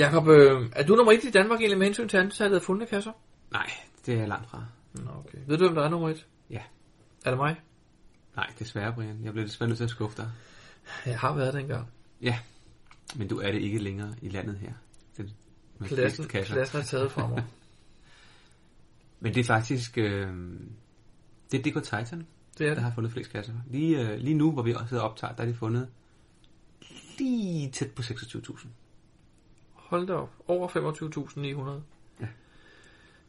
Jakob, er du nummer 1 i Danmark egentlig med hensyn til antallet af fundne kasser? Nej, det er langt fra. Nå, okay. Ved du, hvem der er nummer 1? Ja. Er det mig? Nej, desværre, Brian. Jeg blev desværre nødt til at skuffe dig. Jeg har været det engang. Ja, men du er det ikke længere i landet her. Pladsen er taget fra mig. Men det er faktisk... det er DK Titan, der har fundet flest kasser. Lige nu, hvor vi også sidder og optager, der er de fundet lige tæt på 26.000. Hold da op. Over 25.900. Ja.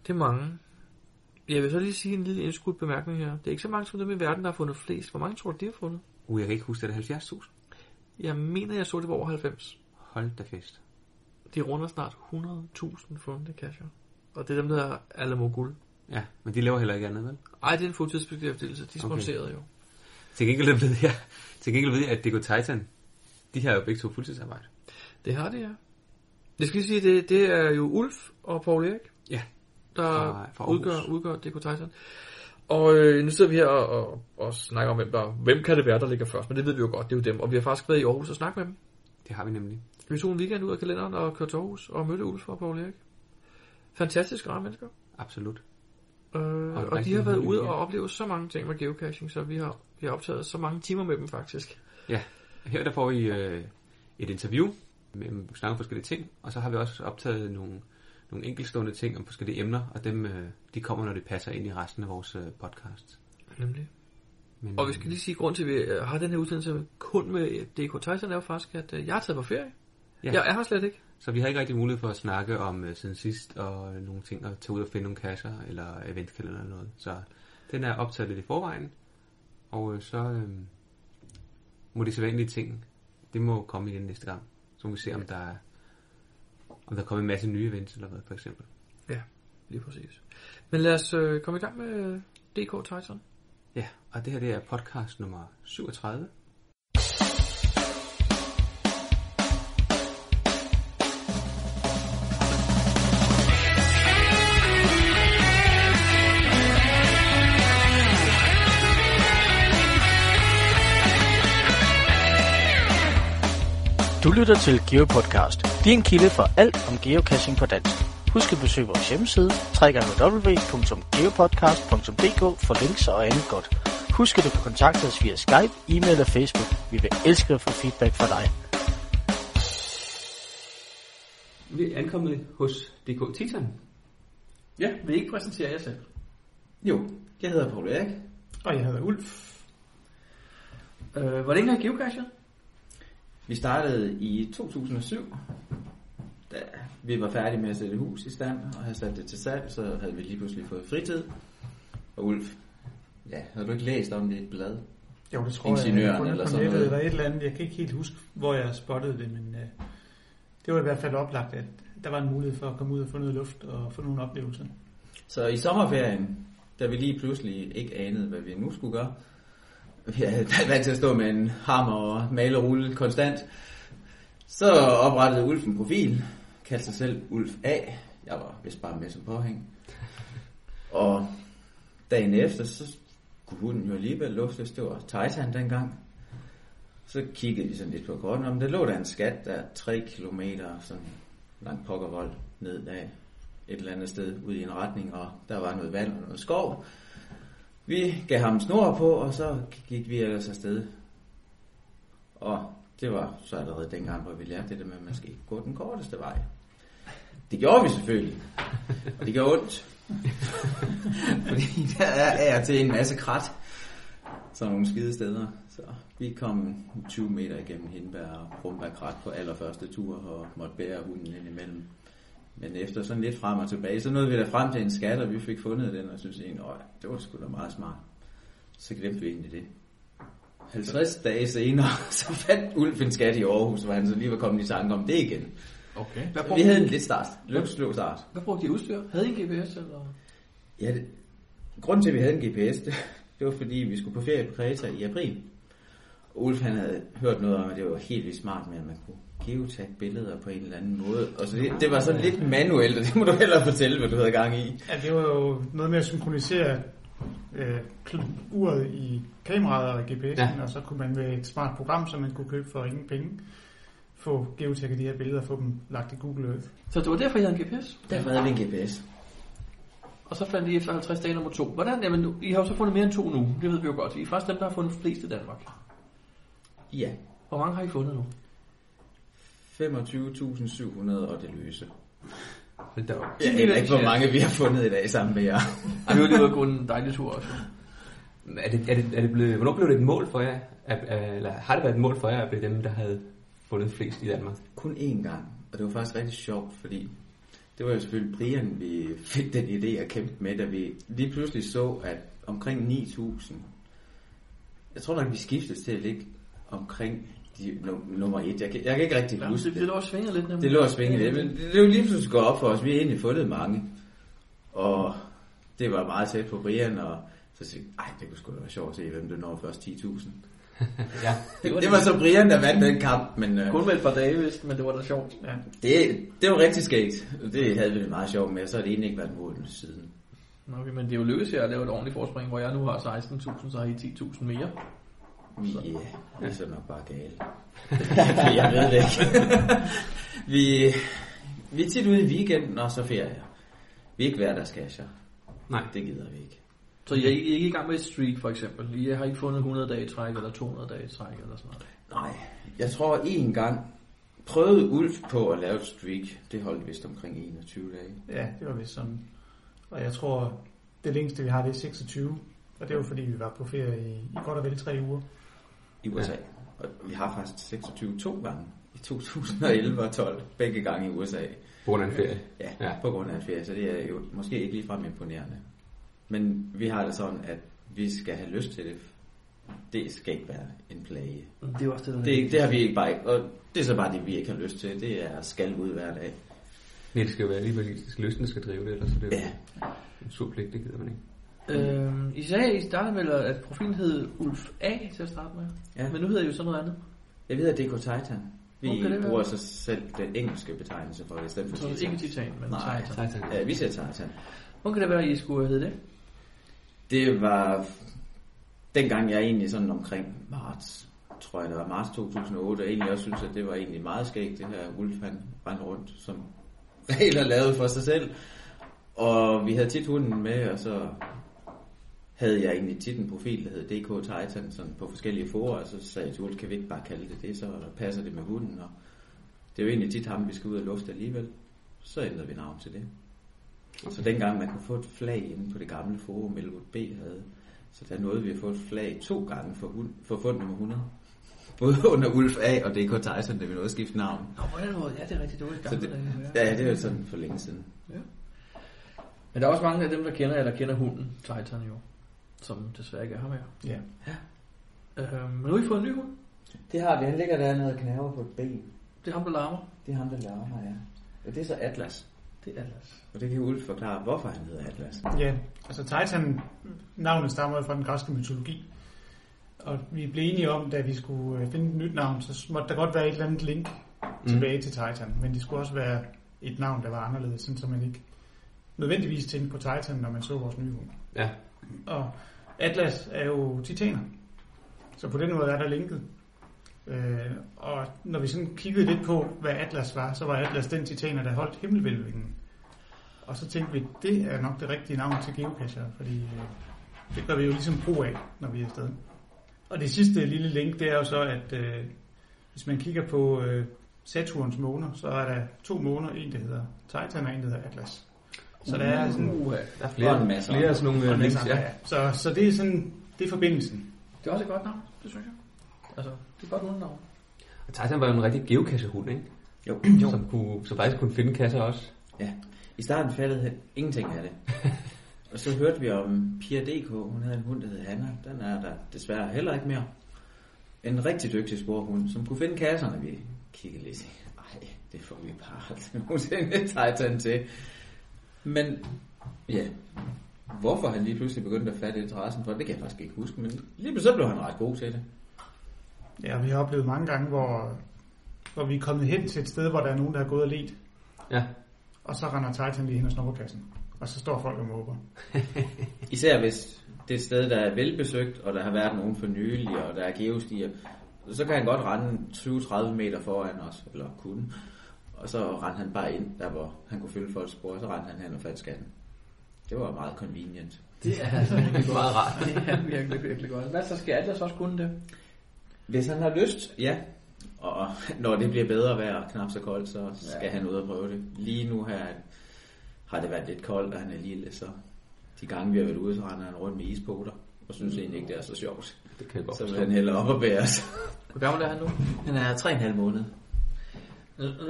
Det er mange. Jeg vil så lige sige en lille indskudt bemærkning her. Det er ikke så mange som dem i verden, der har fundet flest. Hvor mange tror du, de har fundet? Jeg kan ikke huske, det er 70.000. Jeg mener, jeg så det var over 90. Hold da fest. De runder snart 100.000 fundne kasser. Og det er dem, der hedder Alamogul. Ja, men de laver heller ikke andet, vel? Ej, det er en fuldtidsbeskæftigelse. De sponserede jo. Til gengæld ved jeg, at DK Titan, de har jo begge to fuldtidsarbejde. Det har de, ja. Det skal lige sige, det er jo Ulf og Poul Erik, ja, der udgør DK Titan. Og nu sidder vi her og snakker om, hvem kan det være, der ligger først? Men det ved vi jo godt, det er jo dem. Og vi har faktisk været i Aarhus og snakket med dem. Det har vi nemlig. Vi tog en weekend ud af kalenderen og kørte til Aarhus og mødte Ulf og Poul Erik. Fantastiske rare mennesker. Absolut. Og de har været ude og oplevet så mange ting med geocaching, så vi har optaget så mange timer med dem faktisk. Ja, her der får vi et interview med snakke om forskellige ting, og så har vi også optaget nogle enkeltstående ting om forskellige emner, og dem de kommer, når det passer ind i resten af vores podcast. Nemlig. Og vi skal lige sige, grund til, at vi har den her udsendelse kun med DK Titan, er faktisk, at jeg er taget på ferie. Ja. Jeg er her slet ikke. Så vi har ikke rigtig mulighed for at snakke om siden sidst, og nogle ting, at tage ud og finde nogle kasser, eller eventkalender eller noget. Så den er optaget lidt i forvejen, og så må de sædvanlige ting, det må komme igen næste gang. Så må vi se, om der kommer en masse nye events eller hvad, for eksempel. Ja, lige præcis. Men lad os komme i gang med DK Titan. Ja, og det her det er podcast nummer 37. Du lytter til Geopodcast, din kilde for alt om geocaching på dansk. Husk at besøge vores hjemmeside, www.geopodcast.dk for links og andet godt. Husk at du kan kontakte os via Skype, e-mail og Facebook. Vi vil elske at få feedback fra dig. Vi er ankommet hos DK Titan. Ja, vil I ikke præsentere jer selv? Jo, jeg hedder Poul Erik. Og jeg hedder Ulf. Hvor længe har I geocachet? Vi startede i 2007, da vi var færdige med at sætte hus i stand og havde sat det til salg, så havde vi lige pludselig fået fritid. Og Ulf, havde du ikke læst om det i et blad? Jo, det tror Ingeniøren, jeg. Ingeniøren eller sådan noget. Eller et eller andet. Jeg kan ikke helt huske, hvor jeg spottede det, men det var i hvert fald oplagt, at der var en mulighed for at komme ud og få noget luft og få nogle oplevelser. Så i sommerferien, da vi lige pludselig ikke anede, hvad vi nu skulle gøre, jeg er vant til at stå med en hammer og male og rulle konstant. Så oprettede Ulf en profil, kaldte sig selv Ulf A. Jeg var vist bare med som påhæng. Og dagen efter, så kunne hun jo alligevel luftes. Det var Titan dengang. Så kiggede vi sådan lidt på korten. Om der lå der en skat, der 3 kilometer sådan langt pokkervold nedad et eller andet sted ud i en retning. Og der var noget vand og noget skov. Vi gav ham snor på, og så gik vi ellers afsted. Og det var så allerede dengang, hvor vi lærte det der med, at man skal ikke gå den korteste vej. Det gjorde vi selvfølgelig. Og det gjorde ondt. Fordi der er til en masse krat. Så nogle skide steder. Så vi kom 20 meter igennem hindbær og brumbærkrat på allerførste tur, og måtte bære hunden ind imellem. Men efter sådan lidt frem og tilbage, så nåede vi da frem til en skat, og vi fik fundet den, og synes egentlig, det var sgu da meget smart. Så glemte vi egentlig det. 50 dage senere, så fandt Ulf en skat i Aarhus, hvor han så lige var kommet i tanke om det igen. Okay. Vi havde en lidt slå start. Hvad brugte de udstyr? Havde I en GPS? Eller? Ja, grunden til, at vi havde en GPS, det var fordi, vi skulle på ferie på Kreta i april. Ulf han havde hørt noget om, at det var helt vildt smart med, at man kunne geotag billeder på en eller anden måde. Og så det var sådan lidt manuelt, og det må du hellere fortælle, hvad du havde gang i. Ja, det var jo noget med at synkronisere uret i kameraet og GPS'en, ja. Og så kunne man med et smart program, som man kunne købe for ingen penge, få geotagget de her billeder og få dem lagt i Google Earth. Så det var derfor, I havde en GPS? Derfor havde vi en GPS. Og så fandt I efter 50 dage nummer 2. Hvordan? Jamen, I har jo så fundet mere end 2 nu. Det ved vi jo godt. I er faktisk dem, der har fundet flest i Danmark. Ja. Hvor mange har I fundet nu? 25.700 og det løse. Men der var... Jeg ved ikke, hvor mange vi har fundet i dag sammen med jer. Ej, det var kun en dejlig tur også. Hvornår blev det et mål for jer? Eller har det været et mål for jer at blive dem, der havde fundet flest i Danmark? Kun én gang. Og det var faktisk rigtig sjovt, fordi... Det var jo selvfølgelig Brian, vi fik den idé at kæmpe med, da vi lige pludselig så, at omkring 9.000... Jeg tror nok, vi skiftes til at ligge omkring de, nummer 1. Jeg kan ikke rigtig huske det. Det lå og svinge lidt. Nemlig. Det lå og svinge lidt, men det er jo lige pludselig gået op for os. Vi har egentlig fundet mange, og det var meget tæt på Brian, og så tænkte jeg, det kunne sgu da være sjovt at se, hvem det når først 10.000. Ja, det var så Brian, der vandt den kamp, men kun med et par dage vist, men det var da sjovt. Ja. Det var rigtig skægt. Det havde vi det meget sjovt med, og så har det egentlig ikke været målet siden. Okay, men det er jo lykkedes her at lave et ordentligt forspring, hvor jeg nu har 16.000, så har I 10.000 mere. Ja, det er så nok bare galt. Jeg ved det ikke. Vi er tit ude i weekenden, og så ferier. Vi er ikke hverdagskasser. Nej, det gider vi ikke. Så I er ikke i gang med streak, for eksempel? I har ikke fundet 100 dage i træk, eller 200 dage i træk, eller sådan noget? Nej, jeg tror en gang prøvede Ulf på at lave et streak. Det holdt vist omkring 21 dage. Ja, det var vist sådan. Og jeg tror, det længste vi har, det er 26. Og det var fordi, vi var på ferie i godt og vel 3 uger. I USA. Ja. Og vi har faktisk 26 2 gange. I 2011 og 12. Begge gange i USA. På grund af en ferie? Ja, på grund af en ferie. Så det er jo måske ikke ligefrem imponerende. Men vi har det sådan, at vi skal have lyst til det. Det skal ikke være en plage. Det er også det, det har vi ikke bare ikke. Og det er så bare det, vi ikke har lyst til. Det er skal ud hver dag. Det skal jo være lige præcis. Lysten skal drive det, eller så det er en sur pligt, det gider man ikke. I sagde i starten, at profilen hed Ulf A til at starte med. Ja. Men nu hedder I jo sådan noget andet. Jeg hedder DK Titan. Vi bruger så selv den engelske betegnelse for det. I stedet for Titan. Ikke Titan, men Titan. Ja, vi siger Titan. Hvordan kan det være, at I skulle hedde det? Det var dengang jeg egentlig sådan omkring marts, tror jeg det var marts 2008, og egentlig også synes, at det var egentlig meget skægt, det her Ulf, han rendte rundt som regler lavede for sig selv. Og vi havde tit hunden med, og så havde jeg egentlig tit en profil, der hed DK Titan, sådan på forskellige forer, og så sagde jeg til Ulf, kan vi ikke bare kalde det det, så passer det med hunden, og det er jo egentlig tit ham, vi skal ud og lufte alligevel. Så ændrede vi navn til det. Okay. Så dengang man kunne få et flag inde på det gamle forum, LB havde, så der nåede vi at få et flag 2 gange for fund nummer 100. Både under Ulf A og DK Tyson, da vi nåede at skifte navn. Nå, ja, det er rigtigt, det var et gammelt dag. Ja, det er jo sådan for længe siden. Ja. Men der er også mange af dem, der kender hunden, Titan jo, som desværre ikke er her med. Ja. Men nu har I fået en ny hund? Det har vi, han ligger dernede og knaver på et ben. Det er ham, der larmer? Det er ham, der larmer, ja. Og det er så Atlas. Det er Atlas. Og det kan Ulf forklare, hvorfor han hedder Atlas. Ja, altså Titan, navnet stammer fra den græske mytologi. Og vi blev enige om, da vi skulle finde et nyt navn, så måtte der godt være et eller andet link tilbage til Titan. Men det skulle også være et navn, der var anderledes, så man ikke nødvendigvis tænkte på Titan, når man så vores nye hund. Ja. Og Atlas er jo titaner. Så på den måde er der linket. Og når vi sådan kiggede lidt på, hvad Atlas var, så var Atlas den titaner, der holdt himmelvælvingen. Og så tænkte vi, det er nok det rigtige navn til geocacher, fordi det gør vi jo ligesom brug af, når vi er afsted. Og det sidste lille link, det er jo så, at hvis man kigger på Saturns måner, så er der 2 måner, en der hedder Titan og en der hedder Atlas. Så der er sådan der er flere af sådan nogle links, ja. Så det er sådan, det er forbindelsen. Det er også et godt navn, det synes jeg. Altså, det er godt uden navn. Og Titan var jo en rigtig geocache-hund, ikke? Jo. Som faktisk kunne finde kasser også. Ja. I starten fattede ingenting af det. Og så hørte vi om Pia DK. Hun havde en hund, der hed Hanna. Den er der desværre heller ikke mere. En rigtig dygtig sporhund, som kunne finde kasserne. Vi kiggede lidt. Ej, det får vi bare aldrig nogensinde Titan til. Men ja, hvorfor han lige pludselig begyndte at fatte interessen for det, kan jeg faktisk ikke huske. Men lige pludselig blev han ret god til det. Ja, vi har oplevet mange gange, hvor vi er kommet hen til et sted, hvor der er nogen, der er gået og ledt. Ja. Og så render Titan lige hen og snupper kassen. Og så står folk og måber. Især hvis det er et sted, der er velbesøgt, og der har været nogen for nylig, og der er geostier, Så kan han godt rende 20-30 meter foran os, eller kunne. Og så rendte han bare ind, der hvor han kunne følge folks spor, så rendte han hen og fandt skatten. Det var meget convenient. Det er altså virkelig meget rart. Det er virkelig, virkelig godt. Hvad så skal Atlas også kunne det? Hvis han har lyst, ja. Og når det bliver bedre vejr, knap så koldt, så skal han ud og prøve det. Lige nu her har det været lidt koldt, og han er lille, så de gange vi har været ude, så render han rundt med ispoter. Og synes egentlig ikke, det er så sjovt. Det kan jeg godt forstå. Så vil han hellere op og bære os. Hvor gammel er han nu? Han er 3,5 måneder.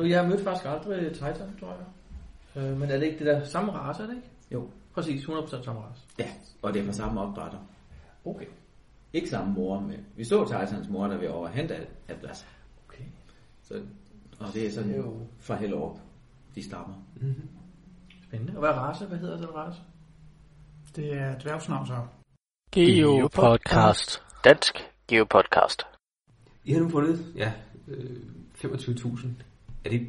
Jeg har mødt faktisk aldrig Titan, tror jeg. Men er det ikke det der samme race, er det ikke? Jo. Præcis, 100% samme race. Ja, og det er fra samme opdrætter. Okay. Ikke samme mor, men vi så Titans mor, der vi overhente Atlas. Okay. Så, og det er sådan jo fra Hellerup, de stammer. Mm-hmm. Spændende. Og hvad race? Hvad hedder den race? Det er dværgsnavser. Geopodcast. Dansk Geopodcast. I har nu fundet 25.000. Bliver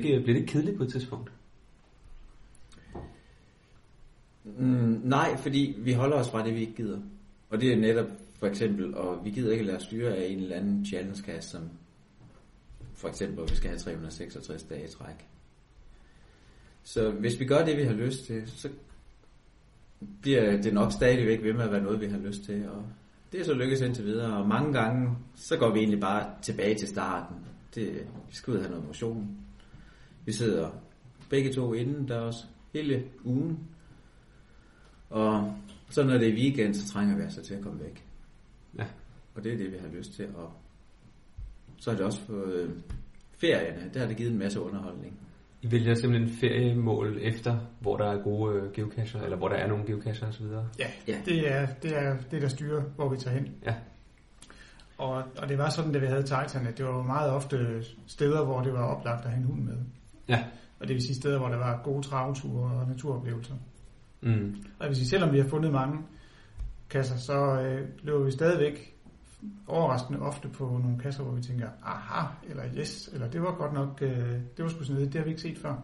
det ikke kedeligt på et tidspunkt? Nej, fordi vi holder os fra det, vi ikke gider. Og det er netop for eksempel, og vi gider ikke lade os styre af en eller anden challenge-kasse, som for eksempel, hvor vi skal have 366 dage i træk. Så hvis vi gør det, vi har lyst til, så bliver det nok stadigvæk ved med at være noget, vi har lyst til. Og det er så lykkes indtil videre, og mange gange, så går vi egentlig bare tilbage til starten. Vi skal ud og have noget motion. Vi sidder begge to inden dørs hele ugen. Og så når det er weekend, så trænger vi altså til at komme væk. Ja. Og det er det, vi har lyst til. Og så har det også fået ferierne. Der har det givet en masse underholdning. I vælger simpelthen feriemål efter, hvor der er gode geocacher, eller hvor der er nogle geocacher osv.? Ja. Det er der styrer, hvor vi tager hen. Ja. Og det var sådan, da vi havde Titan, at det var meget ofte steder, hvor det var oplagt at have en hund med. Ja. Og det vil sige steder, hvor der var gode travture og naturoplevelser. Mm. Og hvis I, selvom vi har fundet mange kasser, så løber vi stadigvæk overraskende ofte på nogle kasser, hvor vi tænker, aha, eller yes, eller det var godt nok, det var sgu sådan noget, det har vi ikke set før.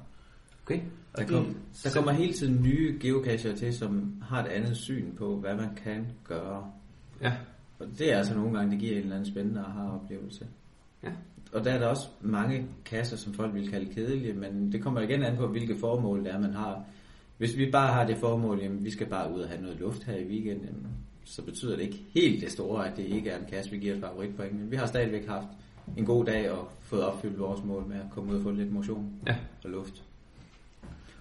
Okay. Der kommer hele tiden nye geocacher til, som har et andet syn på, hvad man kan gøre. Ja. Og det er altså nogle gange, det giver en eller anden spændende aha-oplevelse. Ja. Og der er der også mange kasser, som folk vil kalde kedelige, men det kommer igen an på, hvilke formål det er, man har. Hvis vi bare har det formål, at vi skal bare ud og have noget luft her i weekenden, så betyder det ikke helt det store, at det ikke er en kasse, vi giver et favoritpoint. Men vi har stadigvæk haft en god dag og fået opfyldt vores mål med at komme ud og få lidt motion og luft.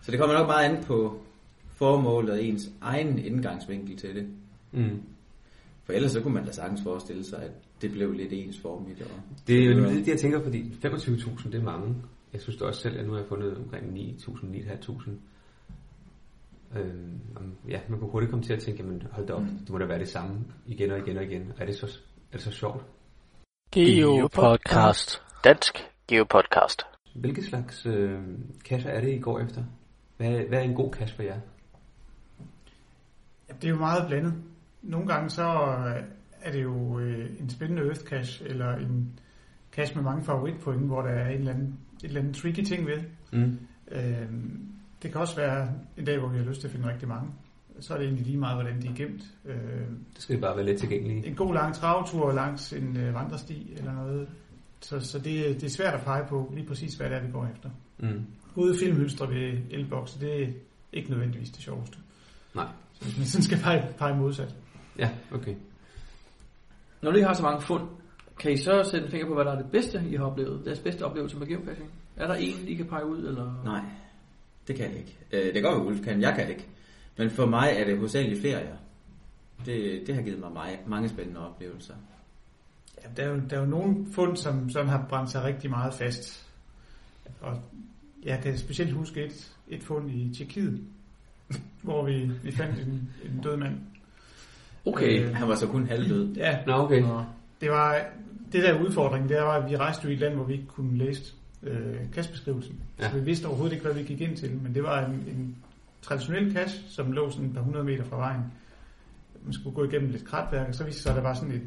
Så det kommer nok meget an på formålet og ens egen indgangsvinkel til det. Mm. For ellers så kunne man da sagtens forestille sig, at det blev lidt ens form i det år. Det er jo det, jeg tænker, fordi 25.000, det er mange. Jeg synes da også selv, at nu har jeg fundet omkring 9.000-9.500. Man kunne hurtigt komme til at tænke, jamen hold da op, det må da være det samme igen og igen og igen. Er det så sjovt? Geopodcast. Dansk Geopodcast. Hvilke slags kasser er det, I går efter? Hvad er en god kasse for jer? Ja, det er jo meget blandet. Nogle gange så er det jo en spændende earth-cache, eller en kasse med mange favoritpoint, hvor der er et eller andet tricky ting ved. Mm. Det kan også være en dag, hvor vi har lyst til at finde rigtig mange. Så er det egentlig lige meget, hvordan de er gemt. Det skal bare være let tilgængeligt. En god lang travtur langs en vandresti eller noget. Så det er svært at pege på lige præcis, hvad det er, vi går efter. Mm. Ude filmmønstre ved elbokser, det er ikke nødvendigvis det sjoveste. Nej. Så hvis man sådan skal pege modsat. Ja, okay. Når du ikke har så mange fund, kan I så sætte en finger på, hvad der er det bedste, I har oplevet? Deres bedste oplevelse med geocaching? Er der en, I kan pege ud? Eller? Nej. Det kan jeg ikke. Det kan godt være, Ulf kan. Jeg kan ikke. Men for mig er det hovedsageligt ferier. Det har givet mig mange spændende oplevelser. Ja, der er jo nogle fund, som har brændt sig rigtig meget fast. Og jeg kan specielt huske et fund i Tjekkiet, hvor vi fandt en død mand. Okay, han var så kun halvdød. Ja, nå, okay. Det var det der udfordring, der var, at vi rejste i et land, hvor vi ikke kunne læse kastbeskrivelsen. Ja. Så vi vidste overhovedet ikke, hvad vi gik ind til, men det var en traditionel kasse, som lå sådan et par 100 meter fra vejen. Man skulle gå igennem lidt kratværk, og så viste sig, at der var sådan et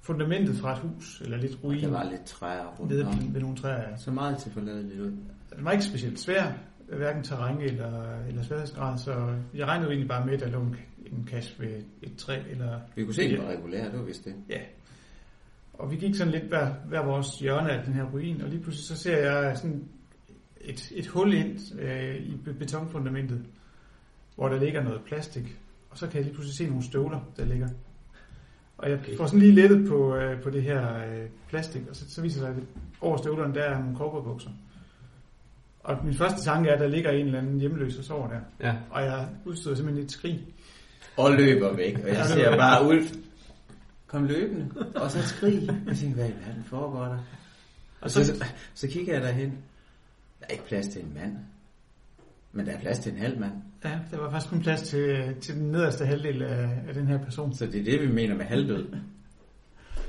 fundamentet fra et hus, eller lidt ruin. Der var lidt træer rundt ved nogle træer. Så meget til forladeligt ud. Det var ikke specielt svært, hverken terræn eller sværhedsgrad, så jeg regnede egentlig bare med, at der lå en kasse ved et træ. Eller vi kunne se, det var regulært, det var vist det. Ja. Og vi gik sådan lidt hver vores hjørne af den her ruin, og lige pludselig så ser jeg sådan et hul ind i betonfundamentet, hvor der ligger noget plastik. Og så kan jeg lige pludselig se nogle støvler, der ligger. Og jeg får sådan lige lettet på det her plastik, og så viser der, at over støvlerne der er nogle korporbukser. Og min første tanke er, at der ligger en eller anden hjemløs og sover der. Ja. Og jeg udstøder simpelthen et skrig. Og løber væk, og jeg ser bare Ulf kom løbende, og så skrig. Jeg tænker, hvad i verden foregår der? Og så kigger jeg derhen. Der er ikke plads til en mand, men der er plads til en halv mand. Ja, der var faktisk kun plads til den nederste halvdel af den her person. Så det er det, vi mener med halvdød.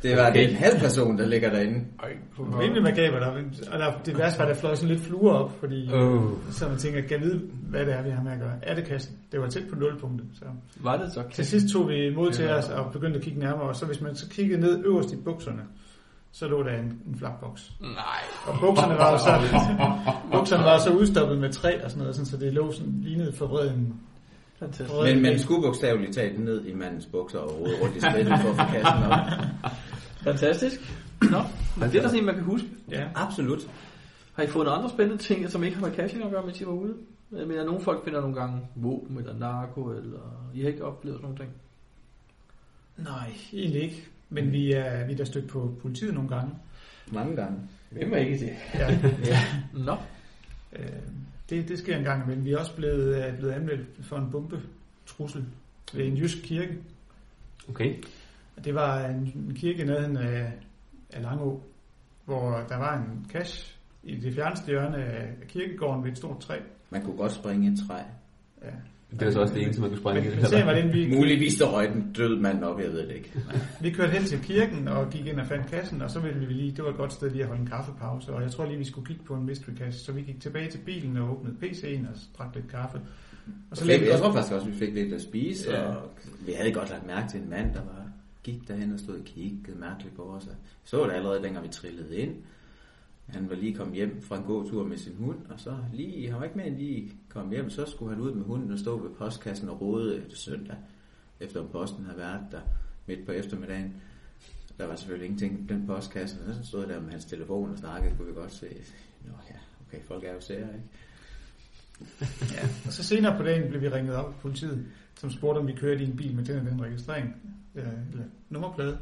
Det var okay. Det en halv person, der ligger derinde. Rimelig makaber der. Og det værste var, der fløj sådan lidt fluer op, fordi så man tænker, kan vide, hvad det er, vi har med at gøre. Er det kassen? Det var tæt på nulpunktet. Så. Var det så? Til sidst tog vi mod til os og begyndte at kigge nærmere. Og så hvis man så kiggede ned øverst i bukserne, så lå der en flapboks. Nej. Og bukserne var så udstoppet med træ og sådan noget, så det lå sådan lignede forvreden. Men man skulle bogstaveligt talt ned i mandens bukser og rode rundt i spættet for at få kassen op. Fantastisk. Nå, men det er da sådan en, man kan huske. Ja, absolut. Har I fået nogle andre spændende ting, som ikke har med caching at gøre, mens I var ude? Men er nogle folk finder nogle gange våben eller narko, eller I har ikke oplevet sådan nogle ting? Nej, egentlig ikke. Men vi er da stødt på politiet nogle gange. Mange gange. Hvem er ikke det? Ja. Ja. Nå. Det sker en gang imellem. Vi er også blevet anmeldt for en bombetrussel ved en jysk kirke. Okay. Det var en kirke neden af Langå, hvor der var en cache i det fjerneste hjørne af kirkegården ved et stort træ. Man kunne godt springe et træ. Ja. Det var så også det eneste, man kunne springe et træ. Muligvis der røg den døde mand op, jeg ved det ikke. Vi kørte hen til kirken og gik ind og fandt kassen, og så ville vi lige, det var et godt sted lige at holde en kaffepause, og jeg tror lige, vi skulle kigge på en mystery cache, så vi gik tilbage til bilen og åbnede PC'en og drak lidt kaffe. Og så jeg tror faktisk også, vi fik lidt at spise, og vi havde godt lagt mærke til en mand, der var gik derhen og stod og kiggede mærkeligt på os. Så det allerede, dengang vi trillede ind. Han var lige kommet hjem fra en gåtur med sin hund, og så lige, han var ikke mere end lige kommet hjem, så skulle han ud med hunden og stå ved postkassen og rode søndag, efter posten havde været der midt på eftermiddagen. Der var selvfølgelig ingenting på den postkasse, og så stod der med hans telefon og snakkede, kunne vi godt se, nå ja, okay, folk er jo serier, ikke? Ja. Og så senere på dagen blev vi ringet op af politiet, som spurgte, om vi kørte i en bil med den registrering, eller nummerplade.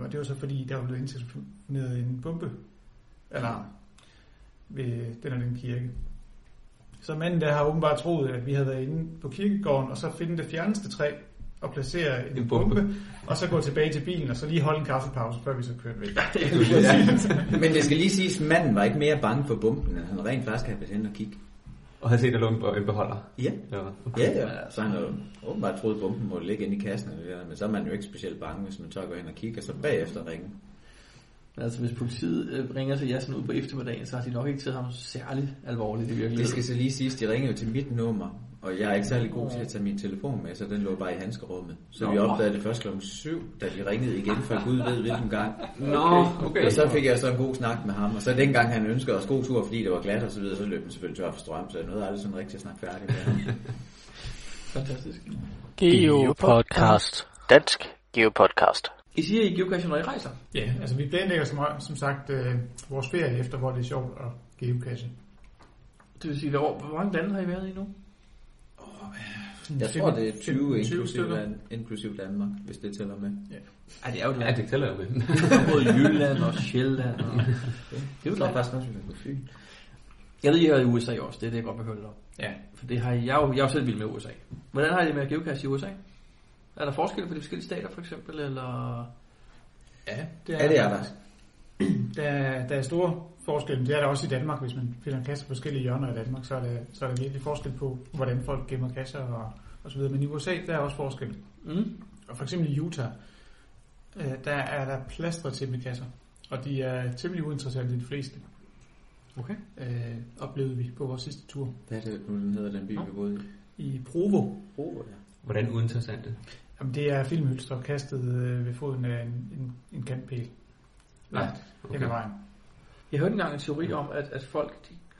Og det var så fordi, der var blevet indtilfundet en bombealarm ved den kirke. Så manden der har åbenbart troet, at vi havde været inde på kirkegården, og så finde det fjerneste træ og placere en bombe, og så gå tilbage til bilen, og så lige holde en kaffepause, før vi så kørte væk. Men det skal lige siges, at manden var ikke mere bange for bomben, end han rent faktisk havde været hen og kigge. Og havde set, at en beholder? Ja. Okay. Ja. Så han havde åbenbart troet, at bomben måtte ligge inde i kassen, men så er man jo ikke specielt bange, hvis man tør gå hen og kigge, og så bagefter ringe. Altså hvis politiet ringer til Jassen ud på eftermiddagen, så har de nok ikke taget ham særlig alvorligt i virkeligheden. Det skal så lige siges, de ringede jo til mit nummer, og jeg er ikke særlig god til at tage min telefon med, så den lå bare i handskerummet. Så vi opdagede det først kl. 7, da de ringede igen, for Gud ved hvilken gang. Okay. Og så fik jeg så en god snak med ham, og så dengang han ønskede os god tur, fordi det var glat og så videre, så løb den selvfølgelig tør for strøm, så jeg nåede aldrig sådan rigtig at snakke færdigt med ham. Fantastisk. Geopodcast. Dansk Geopodcast. I siger, I geocacher, når I rejser? Ja, altså vi planlægger som sagt vores ferie efter, hvor det er sjovt at geocache. Det vil sige, hvor mange lande har I været i nu? Jeg tror, det er 20 inklusiv Danmark, hvis det tæller med. Ja. Ej, det er jo det. Ja, det tæller jo med. Både Jylland og Sjælland. Og... det er jo faktisk også, vi kan gå Fyn. Jeg ved, I har i USA også. Det er det, jeg godt vil holde op. Ja. For det har jeg er jo selv vild med USA. Hvordan har I det med at geocache i USA? Er der forskel på de forskellige stater, for eksempel? Eller... Ja, det er der. Der er store forskelle. Det er der også i Danmark, hvis man finder kasser på forskellige hjørner i Danmark, så er der virkelig forskel på, hvordan folk gemmer kasser og så videre. Men i USA, der er også forskel. Mm. Og for eksempel i Utah, der er der plastret til med kasser. Og de er temmelig uinteressante de fleste. Okay. Oplevede vi på vores sidste tur. Hvad er det nu, den hedder den by, vi boede i? I Provo. Provo, ja. Hvordan uinteressante? Jamen, det er filmhylster kastet ved foden af en kantpæl. Nej, okay. Det er vejen. Jeg hørte engang en teori om, at folk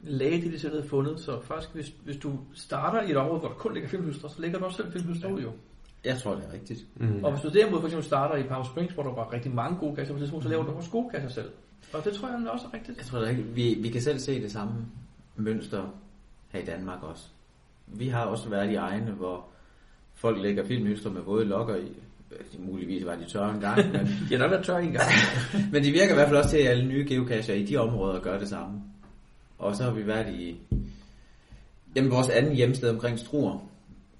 lagde det, de selv havde fundet. Så faktisk, hvis du starter i et område, hvor der kun ligger filmhylster, så ligger du også selv filmhylster ud, jo. Jeg tror, det er rigtigt. Mm. Og hvis du derimod for eksempel starter i Palm Springs, hvor der var rigtig mange gode kasser på tidspunkt, så laver du også gode kasser selv. Og det tror jeg også er rigtigt. Jeg tror det er rigtigt. Vi kan selv se det samme mønster her i Danmark også. Vi har også været i egne, hvor folk lægger filmhylster med våde lokker i. Muligvis var de tørre en gang. Men... de har nok været tørre en gang. Men det virker i hvert fald også til, at alle nye geocacher i de områder gør det samme. Og så har vi været i vores anden hjemsted omkring Struer.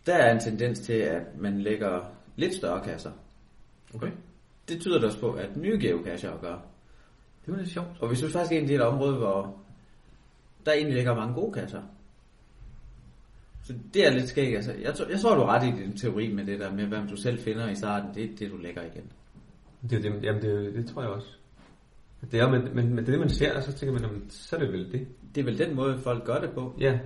Der er en tendens til, at man lægger lidt større kasser. Okay. Det tyder da også på, at nye geocacher gør. Det var lidt sjovt. Og vi synes faktisk, at det er et område, hvor der egentlig ligger mange gode kasser. Så det er lidt skægt. Altså. Jeg tror, du er ret i din teori med det der med, hvad du selv finder i starten. Det er det, du lægger igen. Det tror jeg også. Det er, men det er det, man ser, og så tænker man, jamen, så er det vel det. Det er vel den måde, folk gør det på. Ja.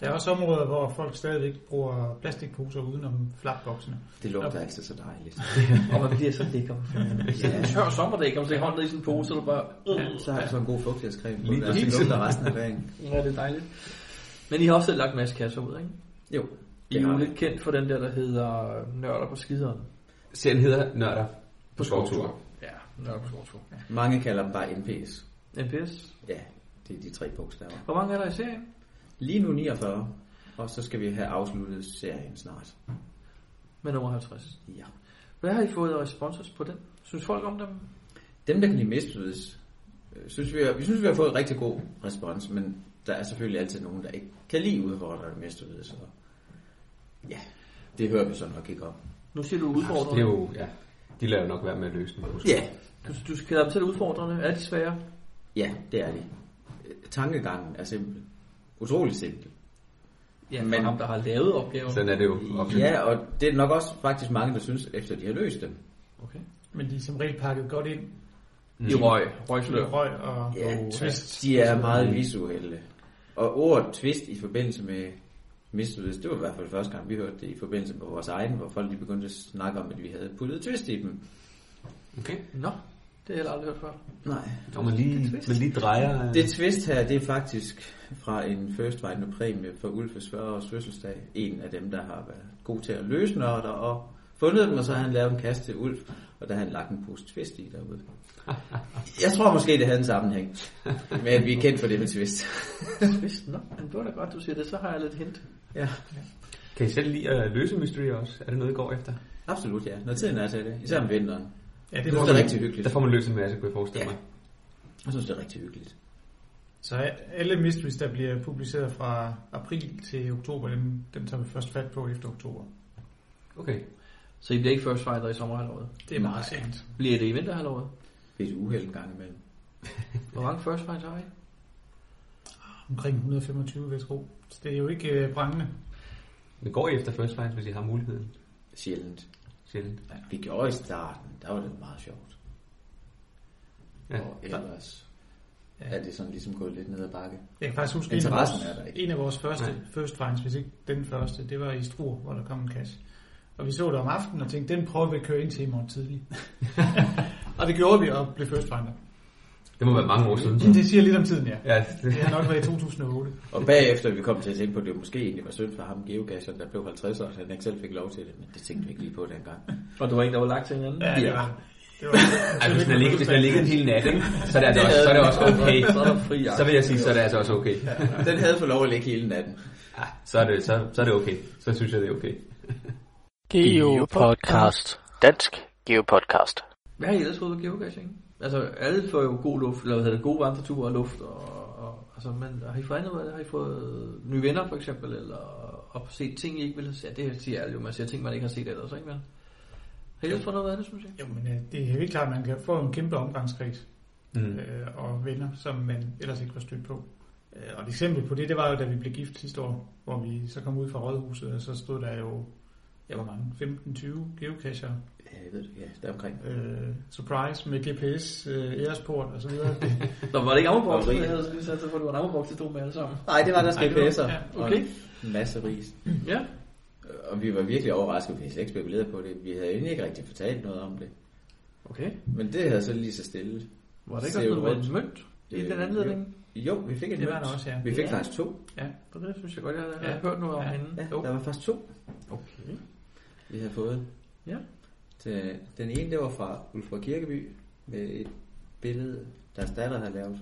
Der er også områder, hvor folk stadigvæk bruger plastikposer udenom flakboksene. Det lugter ikke så dejligt. Og man bliver så lækker. Ja. Tør sommerdæk, om du lægger hånden i sådan en pose, eller bare... så har du sådan en god fugtighedscreme. Lige præcis. Lugter resten af dagen. Ja, det er dejligt. Men I har også selv lagt en masse kasser ud, ikke? Jo. I er jo lidt kendt for den der hedder Nørder på skideren. Serien hedder Nørder på skovtur. Ja, Nørder på skovtur. Ja. Mange kalder dem bare NPS. NPS? Ja, det er de 3 bogstaver. Hvor mange er der i serien? Lige nu 49, og så skal vi have afsluttet serien snart. Med nummer 50? Ja. Hvad har I fået af responses på den? Synes folk om dem? Dem, der kan lide misbrydes, synes vi har fået rigtig god respons, men der er selvfølgelig altid nogen, der ikke kan lide udfordre det misbrydes. Ja, det hører vi så nok ikke om. Nu siger du udfordrende. Det er jo, ja, de lader jo nok være med at løse den. Ja. Du skal have dem til udfordrende. Er de svære? Ja, det er de. Tankegangen er simpel. Utrolig simpelt. Ja, men ham, der har lavet opgaven. Sådan er det jo. Opgaven. Ja, og det er nok også faktisk mange, der synes, efter de har løst dem. Okay. Men de er som regel pakket godt ind. I røg og twist. De er meget visuelle. Og ordet twist i forbindelse med mislydes, det var i hvert fald første gang, vi hørte det i forbindelse med vores egen, hvor folk begyndte at snakke om, at vi havde puttet twist i dem. Okay. Nå, det har jeg aldrig hørt før. Nej. Man lige drejer... Det twist her, det er faktisk fra en first-vejende præmie for Ulfes 40 års fødselsdag. En af dem, der har været god til at løse nørder og fundet dem, og så har han lavet en kasse til Ulf, og der har han lagt en pose twist i derude. Jeg tror måske, det havde en sammenhæng med, at vi er kendt for det med twist. Twist, nå, men det var da godt, du siger det, så har jeg lidt hint. Ja. Kan I selv lide at løse mysterier også? Er det noget, I går efter? Absolut, ja. Når tiden er til det, især om vinteren. Ja, det er rigtig hyggeligt. Der får man løs en masse, kunne jeg forestille mig. Jeg synes, det er rigtig hyggeligt. Så alle mysteries, der bliver publiceret fra april til oktober, dem tager vi først fat på efter oktober. Okay. Så I bliver ikke first fighter i sommerhalvåret? Det er meget sent. Bliver det i vinterhalvåret? Det er et uheld en gang imellem. Hvor mange first fighter har I? Omkring 125, vil jeg tro. Så det er jo ikke brændende. Men går I efter first fighter, hvis I har muligheden? Sjældent. Ja. Vi gjorde i starten, der var det meget sjovt. Ja. Og ellers er det sådan ligesom gået lidt ned ad bakke. Jeg kan faktisk huske, en af vores første first finds, hvis ikke den første, det var i Struer, hvor der kom en kasse. Og vi så det om aftenen og tænkte, den prøver vi at køre ind til i morgen tidlig. Og det gjorde vi og blev first finder. Det må være mange år siden. Det siger lidt om tiden, ja. Det har nok været i 2008. Og bagefter vi kom til at tænke på, at det måske egentlig var synd for ham, geocacheren, der blev 50 år, så han ikke selv fik lov til det, men det tænkte vi ikke lige på dengang. Og du var en, der var lagt til hinanden? Ja, det var. Hvis man ligger en hel nat, så er det også okay. Så vil jeg sige, så er det altså også okay. Den havde fået lov at ligge hele natten. Så er det okay. Så synes jeg, det er okay. Geopodcast. Dansk Geopodcast. Hvad har I ellers fået på geocaching? Altså, alle får jo god luft, eller gode vandreture og luft, og men har I fået andet af? Har I fået nye venner, for eksempel, eller set ting, I ikke ville se? Ja, det siger alle jo, man ser ting, man ikke har set ellers, ikke vel? Har I ellers fået noget af det, synes jeg? Jo, men det er jo ikke klart, at man kan få en kæmpe omgangskreds og venner, som man ellers ikke var stødt på. Og et eksempel på det, det var jo, da vi blev gift sidste år, hvor vi så kom ud fra rådhuset, og så stod der jo... Jeg var mange, 15-20 geocacher. Ja, jeg ved det, der omkring. Surprise med GPS, æresport og så videre. Så var det ikke Ammerbogs? Jeg havde lige sat sig for, det var en Ammerbogs, det drog med alle sammen. Nej, det var deres GPS'er. Ja, okay. En masse ris. Ja. Og vi var virkelig overrasket, at vi havde ikke spekuleret på det. Vi havde egentlig ikke rigtig fortalt noget om det. Okay. Men det havde så lige så stille. Var det ikke også noget mønt i den anledning? Jo, vi fik et mønt. Også, ja. Vi fik faktisk 2. Ja, det synes jeg godt, jeg havde hørt noget om hende. Ja, der var faktisk 2. Okay. vi havde fået. Ja. Den ene, det var fra Ulfborg Kirkeby, med et billede, deres datter havde lavet.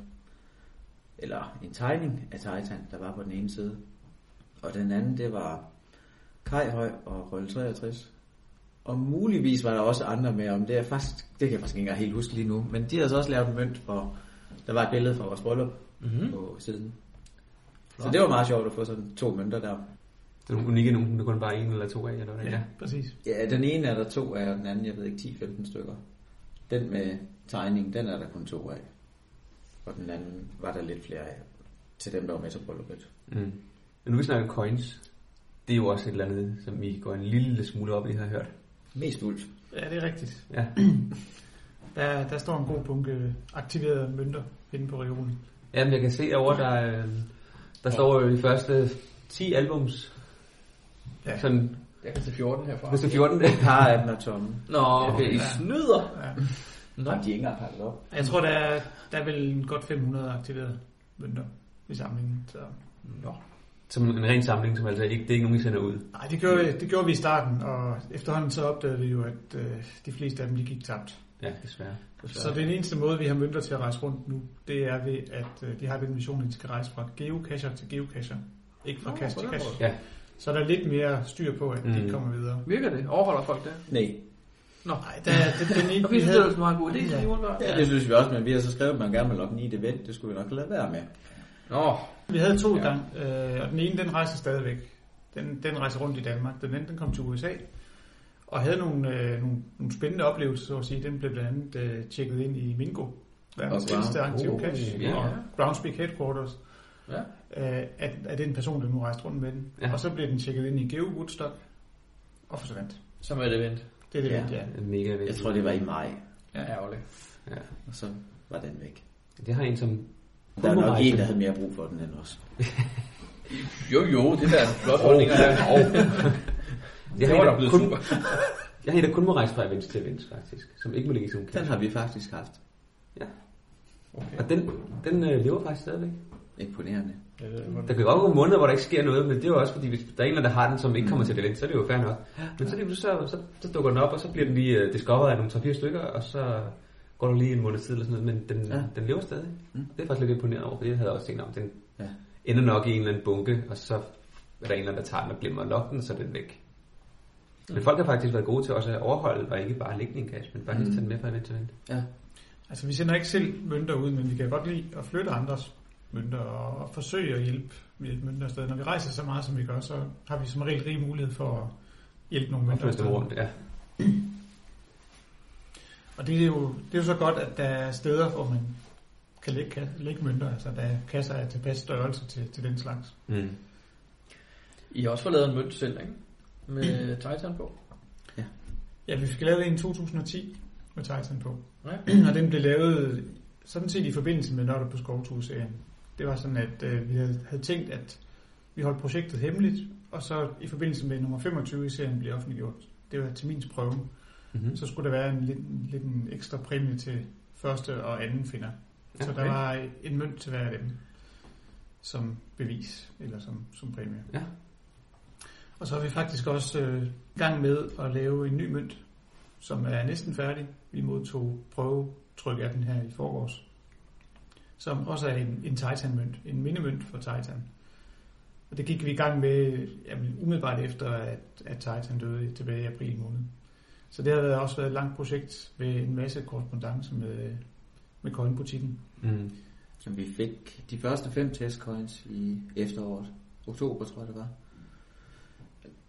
Eller en tegning af Titan, der var på den ene side. Og den anden, det var Kajhøj og Rolle 63. Og muligvis var der også andre med om det. Det kan jeg faktisk ikke helt huske lige nu. Men de havde så også lavet en mønt, og der var et billede fra vores bryllup på siden. Flot. Så det var meget sjovt at få sådan to mønter der. Det er nogle unikke nogen, der kun bare en eller to af, eller hvordan? Ja, præcis. Ja, den ene er der to af, og den anden, jeg ved ikke, 10-15 stykker. Den med tegning, den er der kun to af. Og den anden var der lidt flere af, til dem, der var med til brylluppet. Mm. Men nu vi snakker coins, det er jo også et eller andet, som vi går en lille smule op i, har hørt. Mest ulv. Ja, det er rigtigt. Ja. Der står en god bunke aktiverede mønter inde på regionen. Jamen, jeg kan se over, der står jo de første 10 albums. Ja. Sådan, jeg kan se 14 herfra. Hvis det er 14, et par af dem er tomme. Nå, okay, I snyder. Ja. Nå, de ikke engang pakket op. Jeg tror, der er vel godt 500 aktiverede mønter i samlingen. Så, som en ren samling, som altså ikke, det er ikke nogen, vi sender ud. Nej, det gjorde vi i starten, og efterhånden så opdagede vi jo, at de fleste af dem, de gik tabt. Ja, desværre. Så den eneste måde, vi har mønter til at rejse rundt nu, det er ved, at vi har den mission, at vi skal rejse fra geocacher til geocacher. Ikke fra cache til cache. Ja. Så der er lidt mere styr på, at de kommer videre. Virker det? Overholder folk det? Nej. Nå, nej, den ene... Okay, det er også meget god idé. Ja, det synes vi også, men vi har så skrevet, at man gerne vil logge i det event. Det skulle vi nok lade være med. Nå. Vi havde to gange, og den ene, den rejser stadigvæk. Den rejser rundt i Danmark. Den anden, den kom til USA, og havde nogle spændende oplevelser, så at sige. Den blev blandt andet tjekket ind i Mingo. Verdens eneste aktive cache. Yeah. Brownspeak Headquarters. Ja. At den person, der nu rejste rundt med den. Ja. Og så blev den tjekket ind i Geopodcast og forsvandt. Så var det vendt. Det er det vendt, ja. Mega vendt. Jeg tror, det var i maj. Ja, ærgerligt. Ja. Og så var den væk. Det har en som... Der er nok en, der havde mere brug for den end os. jo, det der flot holdning. Det var da blevet super. Jeg har en, der kun må rejse fra events til events, faktisk. Som ikke må ligge i sådan en kasse. Den har vi faktisk haft. Ja. Okay. Og den lever faktisk stadigvæk. Imponerende. Ja, der kan jo også gå måneder, hvor der ikke sker noget, men det er jo også fordi, hvis der er en, der har den, som ikke kommer til det event, så er det jo fair nok. Men så dukker den op, og så bliver den lige discoveret af nogle 3-4 stykker, og så går der lige en måned tid eller sådan noget, men den lever stadig. Mm. Det er faktisk lidt imponerende over, for jeg havde også tænkt om, den ender nok i en eller anden bunke, og så er der en eller anden, der tager den og glemmer at lokke den, så er den væk. Mm. Men folk har faktisk været gode til også at overholde, og ikke bare lægge den i en kasse, men bare lige tage den med fra event til event. Ja. Altså vi sender ikke selv mønter ud, men vi kan godt lide at flytte andres mønter og forsøge at hjælpe mønter afsted. Når vi rejser så meget, som vi gør, så har vi som regel rig mulighed for at hjælpe nogle mønter afsted. Rundt, ja. Og det er jo så godt, at der er steder, hvor man kan lægge mønter, altså der er kasser af tilpas størrelse til den slags. Mm. I har også fået lavet en mønt selv, ikke? Med Titan på. Ja. Ja, vi fik lavet en i 2010 med Titan på. Ja. Og den blev lavet sådan set i forbindelse med Nørder på Skovtur-serien. Det var sådan, at vi havde tænkt, at vi holdt projektet hemmeligt, og så i forbindelse med nummer 25 i serien blev offentliggjort. Det var termins prøve. Mm-hmm. Så skulle der være en ekstra præmie til første og anden finder. Okay. Så der var en mønt til hver af dem som bevis, eller som præmie. Ja. Og så er vi faktisk også gang med at lave en ny mønt, som er næsten færdig. Vi modtog prøvetryk af den her i forgårs, som også er en Titan-mønt, en mindemønt for Titan. Og det gik vi i gang med umiddelbart efter, at Titan døde tilbage i april måned. Så det har også været et langt projekt med en masse korrespondance med coinbutikken. Mm. Så vi fik de første 5 testcoins i efteråret. Oktober, tror jeg det var.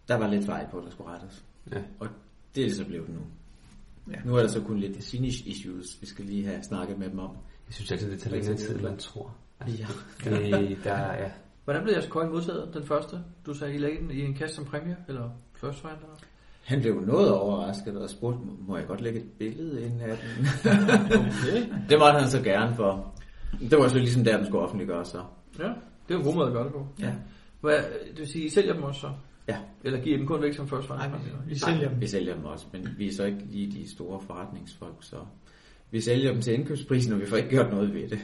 Der var lidt vej på, der skulle rettes. Ja. Og det er så blevet nu. Ja. Nu er der så kun lidt finish issues, vi skal lige have snakket med dem om. Jeg synes altid, det tager længere tid, end man tror. Altså, ja. Hvordan blev jeres coin modtaget, den første? Du sagde, I lagde den i en kasse som præmie, eller first find, eller? Han blev noget overrasket og spurgte, må jeg godt lægge et billede ind af den? Okay. Det måtte han så gerne for. Det var så ligesom der, den skulle offentliggøre sig. Ja, det er jo god måde at gøre det på. Ja. Det vil sige, I sælger dem også så? Ja. Eller giver dem kun væk som first find? Nej, vi sælger dem også, men vi er så ikke lige de store forretningsfolk, så Vi sælger dem til indkøbsprisen, og vi får ikke gjort noget ved det.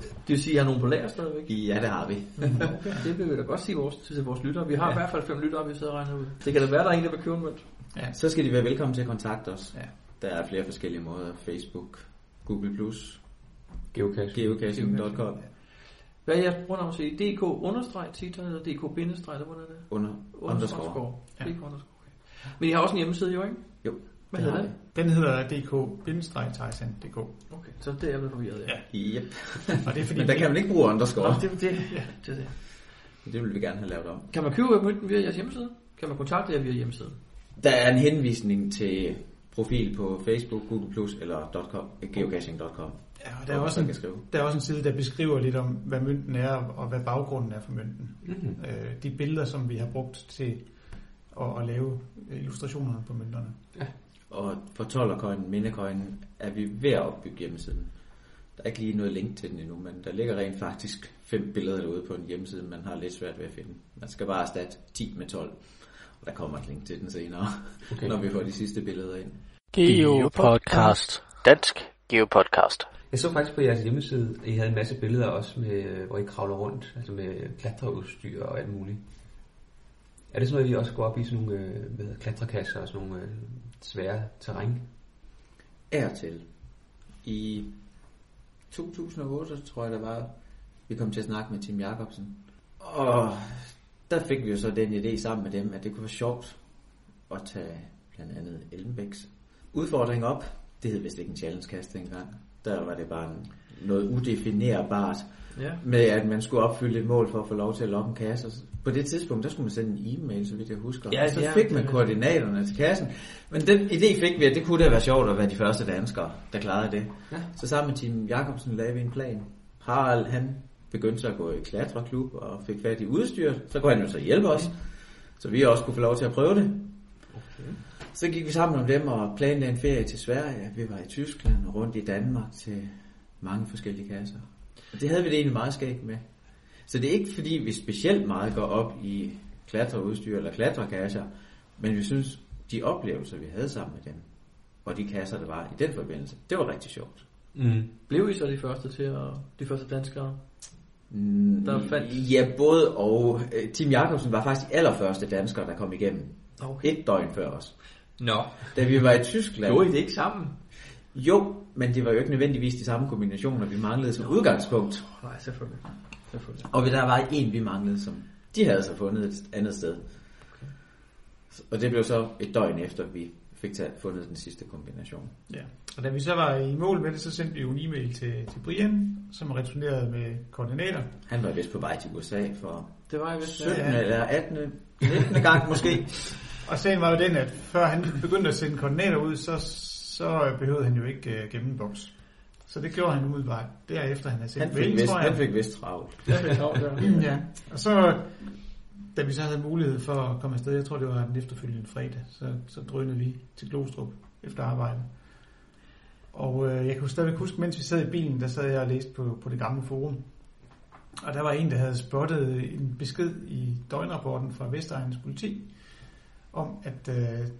Det vil sige, at I har nogen på lager stadigvæk? Ja, det har vi. Okay. Det vil vi da godt sige til vores lyttere. Vi har i hvert fald 5 lyttere, vi sidder og regner ud. Det kan da være, der er en, der vil købe en mønt. Ja. Så skal de være velkommen til at kontakte os. Ja. Der er flere forskellige måder. Facebook, Google+, Geocaching.com. Hvad er jeres bruger, når man siger? DK-Titan eller DK-Titan, eller hvordan er det? Underscore. Ja. DK underscore. Okay. Men I har også en hjemmeside, jo ikke? Jo. Hvad hedder det? Den hedder dk-titan.dk. Okay, så det er jeg blevet forvirret af. Ja. Yep. Og det er, fordi men der kan man ikke bruge underscore. Nå, det er det. Det vil vi gerne have lavet om. Kan man købe mønten via jeres hjemmeside? Kan man kontakte jer via hjemmesiden? Der er en henvisning til profil på Facebook, Google+, eller geocaching.com. Ja, og der er også en side, der beskriver lidt om, hvad mønten er, og hvad baggrunden er for mønten. Mm-hmm. De billeder, som vi har brugt til at lave illustrationerne på mønterne. Ja. Og for 12'er-coinen, mindekøjen, er vi ved at opbygge hjemmesiden. Der er ikke lige noget link til den endnu, men der ligger rent faktisk 5 billeder derude på en hjemmeside, man har lidt svært ved at finde. Man skal bare erstatte 10 med 12, og der kommer et link til den senere, okay, når vi får de sidste billeder ind. Geopodcast. Dansk Geopodcast. Jeg så faktisk på jeres hjemmeside, I havde en masse billeder også, med, hvor I kravler rundt, altså med klatreudstyr og alt muligt. Er det sådan noget, I også går op i sådan nogle klatrekasser og sådan nogle svære terræn? Ærtil. I 2008, tror jeg, der var, vi kom til at snakke med Tim Jakobsen. Og der fik vi jo så den idé sammen med dem, at det kunne være sjovt at tage blandt andet Ellenbæks udfordring op. Det hed vist ikke en challenge-kast dengang. Der var det bare noget udefinerbart, ja, med at man skulle opfylde et mål for at få lov til at lokke en kasse. På det tidspunkt, der skulle man sende en e-mail, så vidt jeg husker. Ja, så fik man koordinaterne til kassen. Men den idé fik vi, at det kunne da være sjovt at være de første danskere, der klarede det. Ja. Så sammen med Tim Jakobsen lavede vi en plan. Harald, han begyndte så at gå i klatreklub og fik fat i udstyret. Så kunne han jo så hjælpe os, så vi også kunne få lov til at prøve det. Okay. Så gik vi sammen om dem og planlagde en ferie til Sverige. Vi var i Tyskland og rundt i Danmark til mange forskellige kasser. Og det havde vi det egentlig meget skægt med. Så det er ikke fordi, vi specielt meget går op i klatreudstyr eller klatrekasser, men vi synes, de oplevelser, vi havde sammen med dem, og de kasser, der var i den forbindelse, det var rigtig sjovt. Mm. Blev I så de første danskere? Der fandt... Ja, både og. Tim Jakobsen var faktisk de allerførste danskere, der kom igennem. Okay. Et døgn før os. Nå. Da vi var i Tyskland... Gjorde I det ikke sammen? Jo, men det var jo ikke nødvendigvis de samme kombinationer, vi manglede som udgangspunkt. Nej, selvfølgelig. Og der var en, vi manglede, som de havde så fundet et andet sted. Okay. Og det blev så et døgn efter, vi fik fundet den sidste kombination. Ja. Og da vi så var i mål med det, så sendte vi jo en e-mail til Brian, som returnerede med koordinater. Han var vist på vej til USA for 17. eller 18. 19. gang måske. Og sagen var jo den, at før han begyndte at sende koordinater ud, så behøvede han jo ikke gennemboks. Så det gjorde han umiddelbart derefter, han havde sendt mailen, tror jeg. Han fik vist travlt. Ja. Og så, da vi så havde mulighed for at komme afsted, jeg tror det var den efterfølgende fredag, så drønede vi til Glostrup efter arbejde. Og jeg kunne stadigvæk huske, mens vi sad i bilen, der sad jeg og læste på det gamle forum. Og der var en, der havde spottet en besked i døgnrapporten fra Vestegnens politi, om at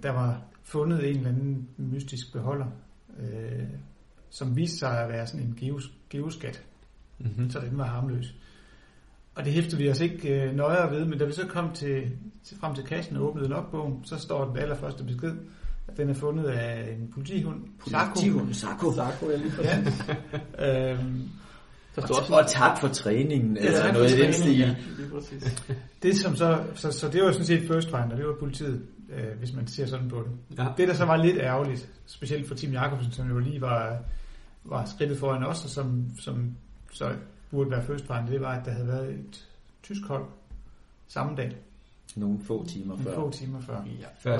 der var fundet en eller anden mystisk beholder, som viste sig at være sådan en geoskat. Mm-hmm. Så den var harmløs. Og det hæftede vi os ikke nøjere ved, men da vi så kom frem til kassen og åbnede logbogen, så står den allerførste besked, at den er fundet af en politihund. Sarko, jeg lige præcis. Ja. Og tak for træningen, altså ja, noget i den stil. Ja, det som så det var sådan set first finder, det var politiet, hvis man ser sådan på det. Ja. Det der så var lidt ærgerligt, specielt for Tim Jakobsen, som jo lige var skridtet foran os, og som så burde være first finder, det var, at der havde været et tysk hold samme dag. Nogle få timer før. Ja.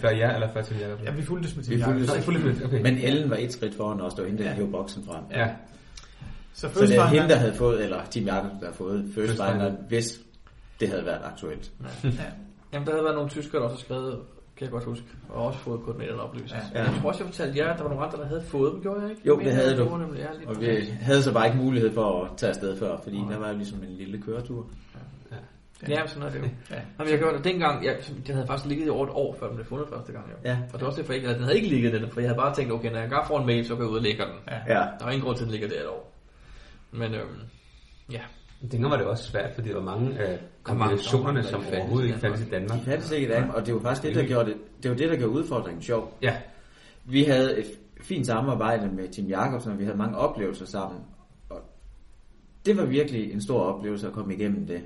Før jeg eller før Tim Jakobsen? Ja, vi fulgtes med Tim Jakobsen. Okay. Men Ellen var et skridt foran os, der var hende, der hævde boksen frem. Ja. Så det er hende, der havde fået, eller Tim Jakobsen, der havde fået first finder, hvis det havde været aktuelt. Ja. Jamen, der havde været nogle tyskere, der også skrevet, kan jeg godt huske, og også fået koordinaterne oplyst. Ja. Jeg tror også, jeg fortalte jer, at der var nogle andre, der havde fået dem, gjorde jeg ikke? Jo, det havde du. Og vi havde så bare ikke mulighed for at tage afsted før, fordi der var jo ligesom en lille køretur. Ja. Ja, sådan noget det jo. Ja. Jamen, jeg gjorde det dengang, det havde faktisk ligget i over et år, før den blev fundet første gang. Jo. Ja. Og det var også derfor, den havde ikke ligget der, for jeg havde bare tænkt, okay, når jeg får en mail, så kan jeg ud og lægge den. Ja. Der var ingen grund til, at den ligger der et år. Men ja. Dengang var det også svært, fordi der var mange af kombinationerne, som overhovedet ikke fandtes i Danmark. De fandtes ikke i Danmark, og det var faktisk det, der gjorde, det, der gjorde udfordringen sjov. Ja. Vi havde et fint samarbejde med Tim Jakobsen, og vi havde mange oplevelser sammen. Og det var virkelig en stor oplevelse at komme igennem det.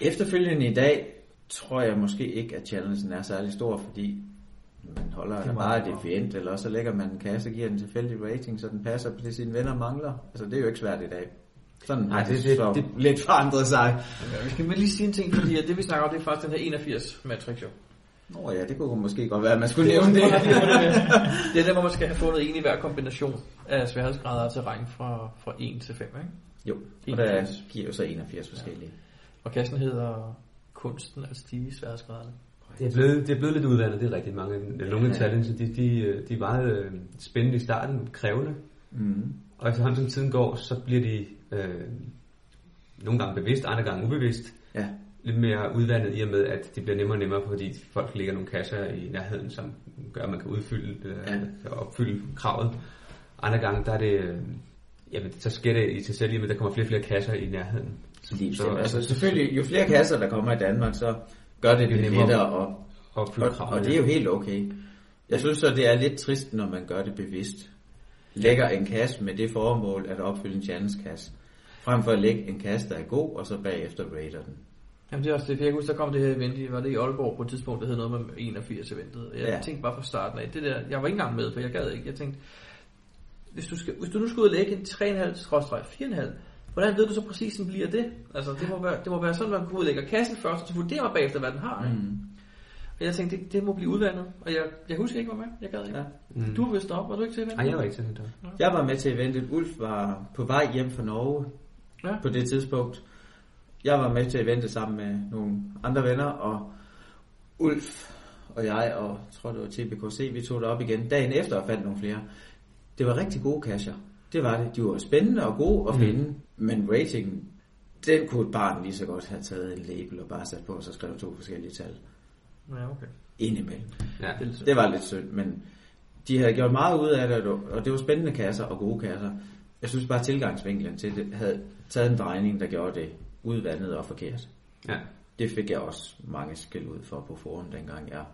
Efterfølgende i dag, tror jeg måske ikke, at challengen er særlig stor, fordi man holder det bare et event, eller så lægger man en kasse og giver den tilfældig rating, så den passer på det, sine venner mangler. Altså, det er jo ikke svært i dag. Sådan, nej, det lidt forandret sig. Ja, vi skal lige sige en ting, fordi det vi snakker om, det er faktisk den her 81 matrix. Nå ja, det kunne måske godt være, at man skulle nævne det. Det er der, hvor man skal have fundet en i hver kombination af sværhedsgrader og terræn fra 1 til 5, ikke? Jo, og der giver jo så 81 forskellige. Og kassen hedder kunsten at stige sværhedsgraderne. Det er blevet lidt udvandet, det er rigtig mange. Lunge challenges, de er meget spændende i starten, krævende. Mm. Og efterhånden som tiden går, så bliver de nogle gange bevidst, andre gange ubevidst. Ja. Lidt mere udvandet i og med, at de bliver nemmere og nemmere, fordi folk ligger nogle kasser i nærheden, som gør, at man kan opfylde kravet. Andre gange, der er det... så sker det i sig selv, i og med, at der kommer flere og flere kasser i nærheden. Så selvfølgelig, jo flere kasser, der kommer i Danmark, så gør det nemmere at opfylde kravet. Og det er jo helt okay. Jeg synes så, det er lidt trist, når man gør det bevidst. Lægger en kasse med det formål at opfylde en challenge-kasse, frem for at lægge en kasse, der er god, og så bagefter rater den. Jamen det er også det, for jeg husker, der kom det her event, var det i Aalborg på et tidspunkt, der hed noget med 81 eventet. Jeg tænkte bare fra starten af, det der, jeg var ikke engang med, for jeg gad ikke. Jeg tænkte, hvis du nu skulle ud og lægge en 3,5-4,5, hvordan ved du så præcis, den bliver det? Altså det må være sådan, at man kunne udlægge kassen først, og så vurderer bagefter, hvad den har. Mm. Og jeg tænkte, det må blive udvandet. Og jeg husker ikke, hvad med. Jeg gad ikke. Ja. Mm. Du var vist op. Var du ikke til eventet? Nej, jeg var ikke til eventet. Ja. Jeg var med til eventet. Ulf var på vej hjem fra Norge på det tidspunkt. Jeg var med til eventet sammen med nogle andre venner, og Ulf og jeg, og tror det var TBKC, vi tog det op igen dagen efter og fandt nogle flere. Det var rigtig gode kasser. Det var det. De var spændende og gode at finde, men ratingen, den kunne et barn lige så godt have taget en label og bare sat på, og så skrev 2 forskellige tal. Ja, okay. Indimellem. Ja, det var lidt synd, men de havde gjort meget ud af det, og det var spændende kasser og gode kasser. Jeg synes bare tilgangsvinklen til det havde taget en drejning, der gjorde det udvandet og forkert. Ja. Det fik jeg også mange skæld ud for på forum, dengang jeg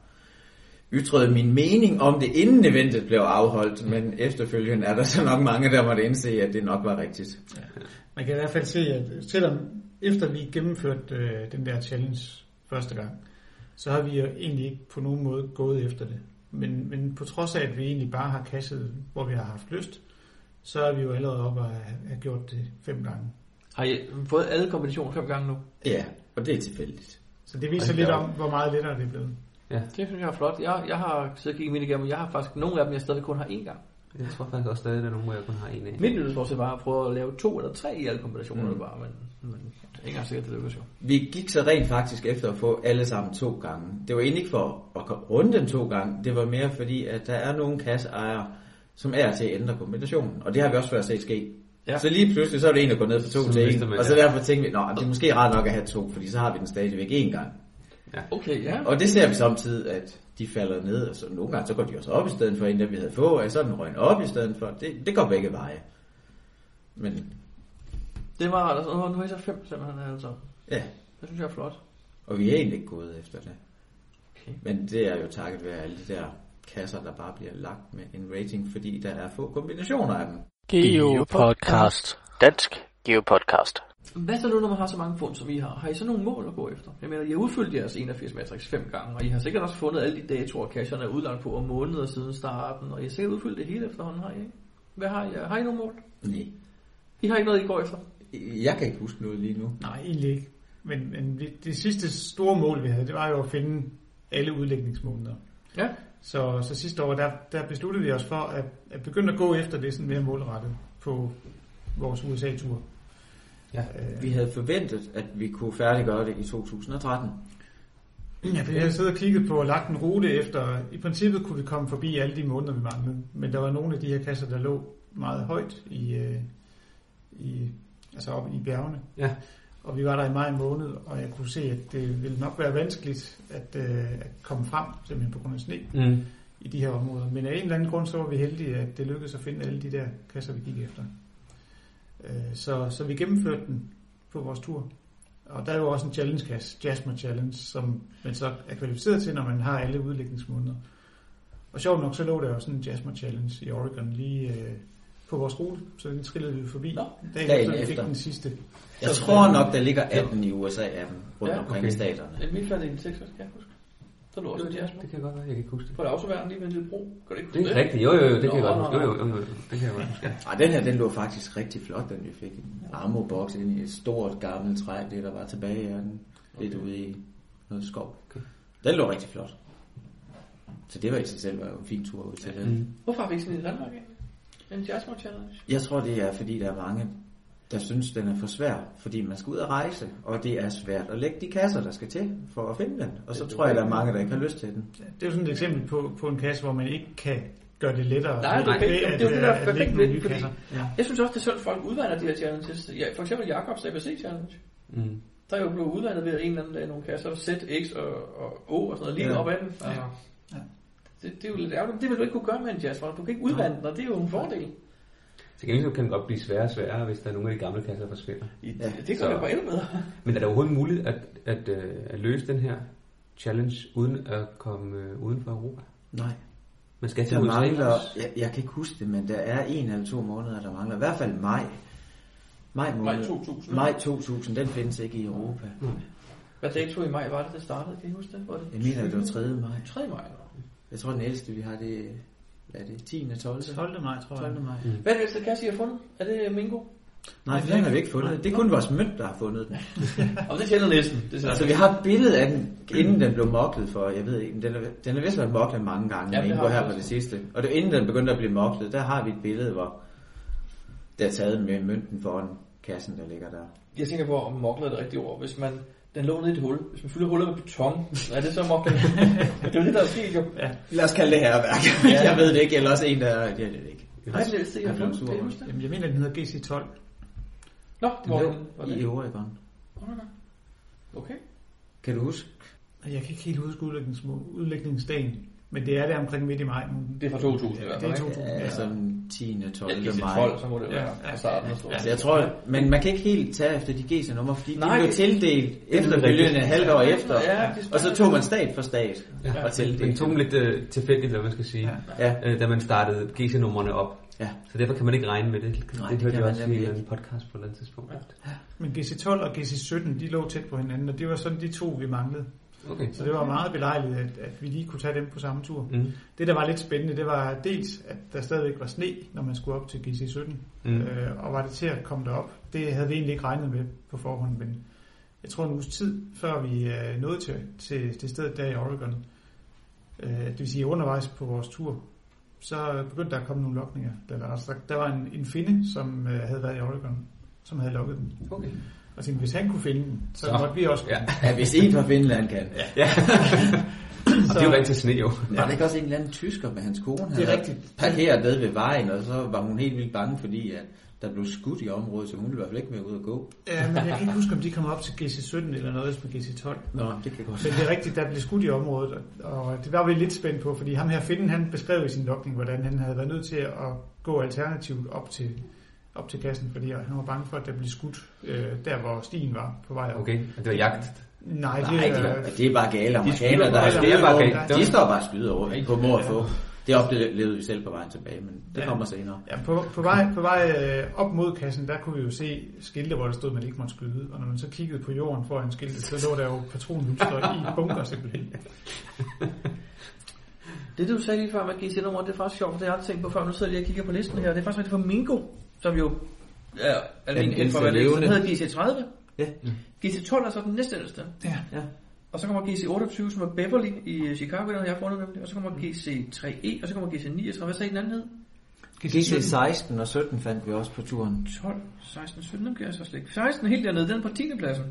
ytrede min mening om det, inden eventet blev afholdt, men efterfølgende er der så nok mange, der måtte indse, at det nok var rigtigt. Ja. Man kan i hvert fald se, at selvom efter vi gennemførte den der challenge første gang, så har vi jo egentlig ikke på nogen måde gået efter det. Men på trods af, at vi egentlig bare har kasset, hvor vi har haft lyst, så er vi jo allerede oppe og have gjort det 5 gange. Har I fået alle kombinationer 5 gange nu? Ja, og det er tilfældigt. Så det viser lidt om, hvor meget lettere det er blevet. Ja. Det synes jeg er flot. Jeg har siddet og kigget mine igennem, jeg har faktisk nogle af dem, jeg stadig kun har 1 gang. Jeg tror faktisk også stadig, at der er nogle, hvor jeg kun har 1 af. Mit nyhedsforskning var at prøve at lave 2 eller 3 i alle kombinationer, bare, men ikke engang sikkert, det lykkes jo. Vi gik så rent faktisk efter at få alle sammen 2 gange. Det var egentlig ikke for at runde den 2 gange, det var mere fordi, at der er nogle kasseejere, som er til at ændre kombinationen, og det har vi også før set ske. Ja. Så lige pludselig, så er det en, der går ned fra 2 til 1, og så derfor tænkte vi, at det er måske ret nok at have 2, fordi så har vi den stadigvæk 1 gang. Ja. Okay, ja. Og det ser vi samtidig, at de falder ned, og så nogle gange, så går de også op i stedet for en, der vi havde få, og så er den røgnet op i stedet for. Det går begge veje. Men... det var rart, og nu er I så 5 simpelthen, altså. Ja. Det synes jeg er flot. Og vi er egentlig ikke gået efter det. Okay. Men det er jo takket ved alle de der kasser, der bare bliver lagt med en rating, fordi der er få kombinationer af dem. Geopodcast. Dansk Geopodcast. Hvad så nu, når man har så mange fund, som I har? Har I så nogle mål at gå efter? Jeg mener, I har udfyldt jeres 81 matrix 5 gange, og I har sikkert også fundet alle de datoer, kasserne er udlagt på, og måneder siden starten, og I har sikkert udfyldt det hele efterhånden, har I ikke? Hvad har I? Har I nogle mål? Nej. I har ikke noget, I går efter? Jeg kan ikke huske noget lige nu. Nej, egentlig ikke. Men det sidste store mål, vi havde, det var jo at finde alle udlægningsmåneder. Ja. Så sidste år, der besluttede vi os for at begynde at gå efter det sådan mere målrettet på vores USA-tur. Ja, vi havde forventet, at vi kunne færdiggøre det i 2013. Ja, for jeg havde siddet og kigget på og lagt en rute efter. I princippet kunne vi komme forbi alle de måneder, vi manglede. Men der var nogle af de her kasser, der lå meget højt i bjergene. Ja. Og vi var der i maj måned, og jeg kunne se, at det ville nok være vanskeligt at komme frem, simpelthen på grund af sne i de her områder. Men af en eller anden grund, så var vi heldige, at det lykkedes at finde alle de der kasser, vi gik efter. Så vi gennemførte den på vores tur. Og der er jo også en challenge-kasse, Jasmer Challenge, som man så er kvalificeret til, når man har alle udlægningsmåneder. Og sjovt nok, så lå der jo sådan en Jasmer Challenge i Oregon lige på vores rute, så den trillede vi forbi. Dagen efter fik den sidste. Jeg tror nok, der ligger 18 i USA af dem rundt omkring i staterne. Det er mit færdigt i 6, kan jeg huske. Der lå også en Jasmer. Det kan godt være, jeg kan ikke huske det. På et autoværen lige ved en lille bro. Kan du ikke huske det? Det er rigtigt, jo, det kan jeg godt huske. Det kan jeg godt huske. Ej, den her, den lå faktisk rigtig flot, den vi fik. En Ammerbogs ind i et stort, gammelt træ, det der var tilbage af den. Lidt ude i noget skov. Den lå rigtig flot. Så det var i sig selv var jo en fin tur ud til den. Hvorfor har vi ikke sådan en Danmark af? En Jasmer Challenge? Jeg tror, det er, fordi der er mange, der synes, den er for svær, fordi man skal ud og rejse, og det er svært at lægge de kasser, der skal til for at finde den. Og så tror jeg, der er mange, der ikke har lyst til den. Det er jo sådan et eksempel på en kasse, hvor man ikke kan gøre det lettere. Det er jo perfekt lidt, fordi jeg synes også, det er selv, folk udvander de her challenges. Ja, for eksempel Jakobsen ABC Challenge. Der er jo blevet udvandet ved en eller anden af nogle kasser, Z, X og O og sådan noget, lige op ad den. Ja. Det er jo lidt ærgerligt. Det vil du ikke kunne gøre med en Jasper. Du kan ikke udvande den, og det er jo en fordel. Til gengæld kan det godt blive sværere og sværere, hvis der er nogle af de gamle kasser, der forsvinder. Ja, det kan jo bare endnu bedre. Men er det overhovedet muligt at løse den her challenge, uden at komme uden for Europa? Nej. Man skal til USA. Jeg kan ikke huske det, men der er 1 eller 2 måneder, der mangler. I hvert fald maj. Maj 2000. Maj 2000, den findes ikke i Europa. Hvad dato i maj var det startede? Kan I huske det? Jeg mener, det var 3. maj. 3. maj? Jeg tror, den ældste, vi har det... Hvad er det? 10. og 12. 12. maj, tror jeg. 12. maj. Hvad er det, så Kassi har fundet? Er det Mingo? Nej, den har vi ikke fundet. Det er kun vores mønt, der har fundet den. Og det tæller næsten. Altså, vi har et billede af den, inden den blev moklet for, jeg ved ikke, den er vist været moklet mange gange, ja, Mingo her på det sidste. Og det, inden den begyndte at blive moklet, der har vi et billede, hvor der er taget med mønten foran kassen, der ligger der. Jeg tænker på, om moklet er det rigtige ord. Hvis man... Den lå ned i et hul. Hvis man fylder huller med beton, er det så moklet? Det er jo det, der er sket, jo. Ja. Lad os kalde det herværk. Ja. Jeg ved det ikke, eller også en, der... Jeg ved det ikke. Nej, det er det, jeg har fundet. Jamen, jeg mener, den hedder GC12. Nå, hvor var det? I Oregon. Okay. Kan du huske? Jeg kan ikke helt huske udlægningsdagen, men det er der omkring midt i maj. Det er fra 2000 i hvert fald, ikke? Ja, altså 10. og 12. maj. Ja, GC12, så må det være fra starten. Altså, jeg tror, men man kan ikke helt tage efter de GC-nummer, fordi de blev tildelt efterfølgende halvt år efter, og så tog man stat for stat og tildelte. Det tog dem lidt tilfældigt, hvad man skal sige, da man startede GC-nummerne op. Ja. Så derfor kan man ikke regne med det. Nej, det hørte jeg også i en podcast på et eller andet tidspunkt. Ja. Men GC12 og GC17, de lå tæt på hinanden, og det var sådan de to, vi manglede. Okay. Så det var meget belejligt, at vi lige kunne tage dem på samme tur. Det der var lidt spændende, det var dels at der stadigvæk var sne, når man skulle op til GC17, og var det til at komme derop. Det havde vi egentlig ikke regnet med på forhånd, men jeg tror en uges tid før vi nåede til stedet der i Oregon, det vil sige undervejs på vores tur, så begyndte der at komme nogle lokninger. Der var en finde, som havde været i Oregon, som havde lokket den. Okay. Og tænkte, hvis han kunne finde den, så måtte vi også. Ja, hvis en fra Finland kan. Ja. Og det er jo rigtig sne, jo. Var det ikke også en eller anden tysker med hans kone? Det er rigtigt. Parkeret nede ved vejen, og så var hun helt vildt bange, fordi at der blev skudt i området, så hun ville i hvert fald ikke mere ud at gå. Ja, men jeg kan ikke huske, om de kom op til GC17 eller noget som GC12. Nå, det kan godt. Men det er rigtigt, der blev skudt i området, og det var vi lidt spændt på, fordi ham her finden, han beskrev i sin lokning, hvordan han havde været nødt til at gå alternativt op til kassen, fordi han var bange for, at der blev skudt der, hvor stien var på vej op. Okay, og det var jagt? Nej, det er bare gale amerikanere, de står bare og skyder over på mor at få. Det oplevede vi selv på vejen tilbage, men det kommer senere. Ja, på vej op mod kassen, der kunne vi jo se skilte, hvor der stod, man ikke måtte skyde, og når man så kiggede på jorden foran skiltet, så lå der jo patronhylster i bunker simpelthen. Det du sagde lige før, man gik til nummer, det er faktisk sjovt, det har jeg tænkt på før, nu sidder jeg og kigger på listen her, det er faktisk rigtigt for Mingo, som jo almindeligt for levende. Den hedder GC30. Ja. GC12 er så den næste ældste. Ja. Og så kommer GC28, som er Beverly i Chicago, der jeg har fundet dem. Og så kommer GC3E, og så kommer GC39. Hvad sagde den anden hed? GC16 og 17 fandt vi også på turen. 12, 16 og 17, dem kan jeg så slet ikke. 16 helt dernede, den er på 10. pladsen.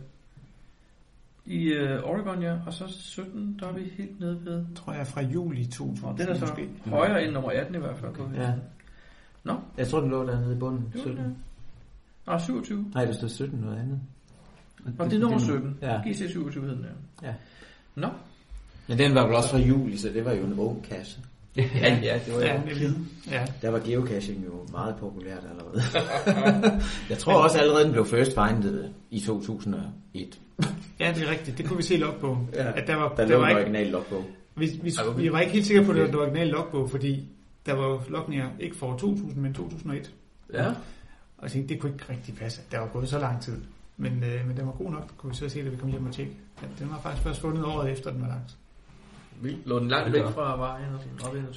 I Oregon, ja. Og så 17, der er vi helt nede ved... Tror jeg fra juli 2000. Og den er så måske højere end nummer 18 i hvert fald. Ja. No. Jeg tror, den lå dernede i bunden. 17. Nej, 27. Nej, der stod 17 noget andet. Og det er nummer 17. Ja. GC27 hed den, ja. Ja. Nå. Men den var vel også fra juli, så det var jo en ung kasse. Ja, ja, det var jo ja. Der var geocaching jo meget populært allerede. Jeg tror også allerede den blev first finded i 2001. Ja, det er rigtigt. Det kunne vi se logbog. Ja, at der var en original logbog. Vi var ikke helt sikre på, at det var en original logbog, fordi der var logninger ikke for 2000, men 2001. Ja. Og jeg tænkte, det kunne ikke rigtig passe. Der var gået så lang tid. Men den var god nok, kunne vi så se, da vi kom hjem og tjekke. Ja, den var faktisk først fundet året efter, den var langt. Lå den langt væk fra vejen?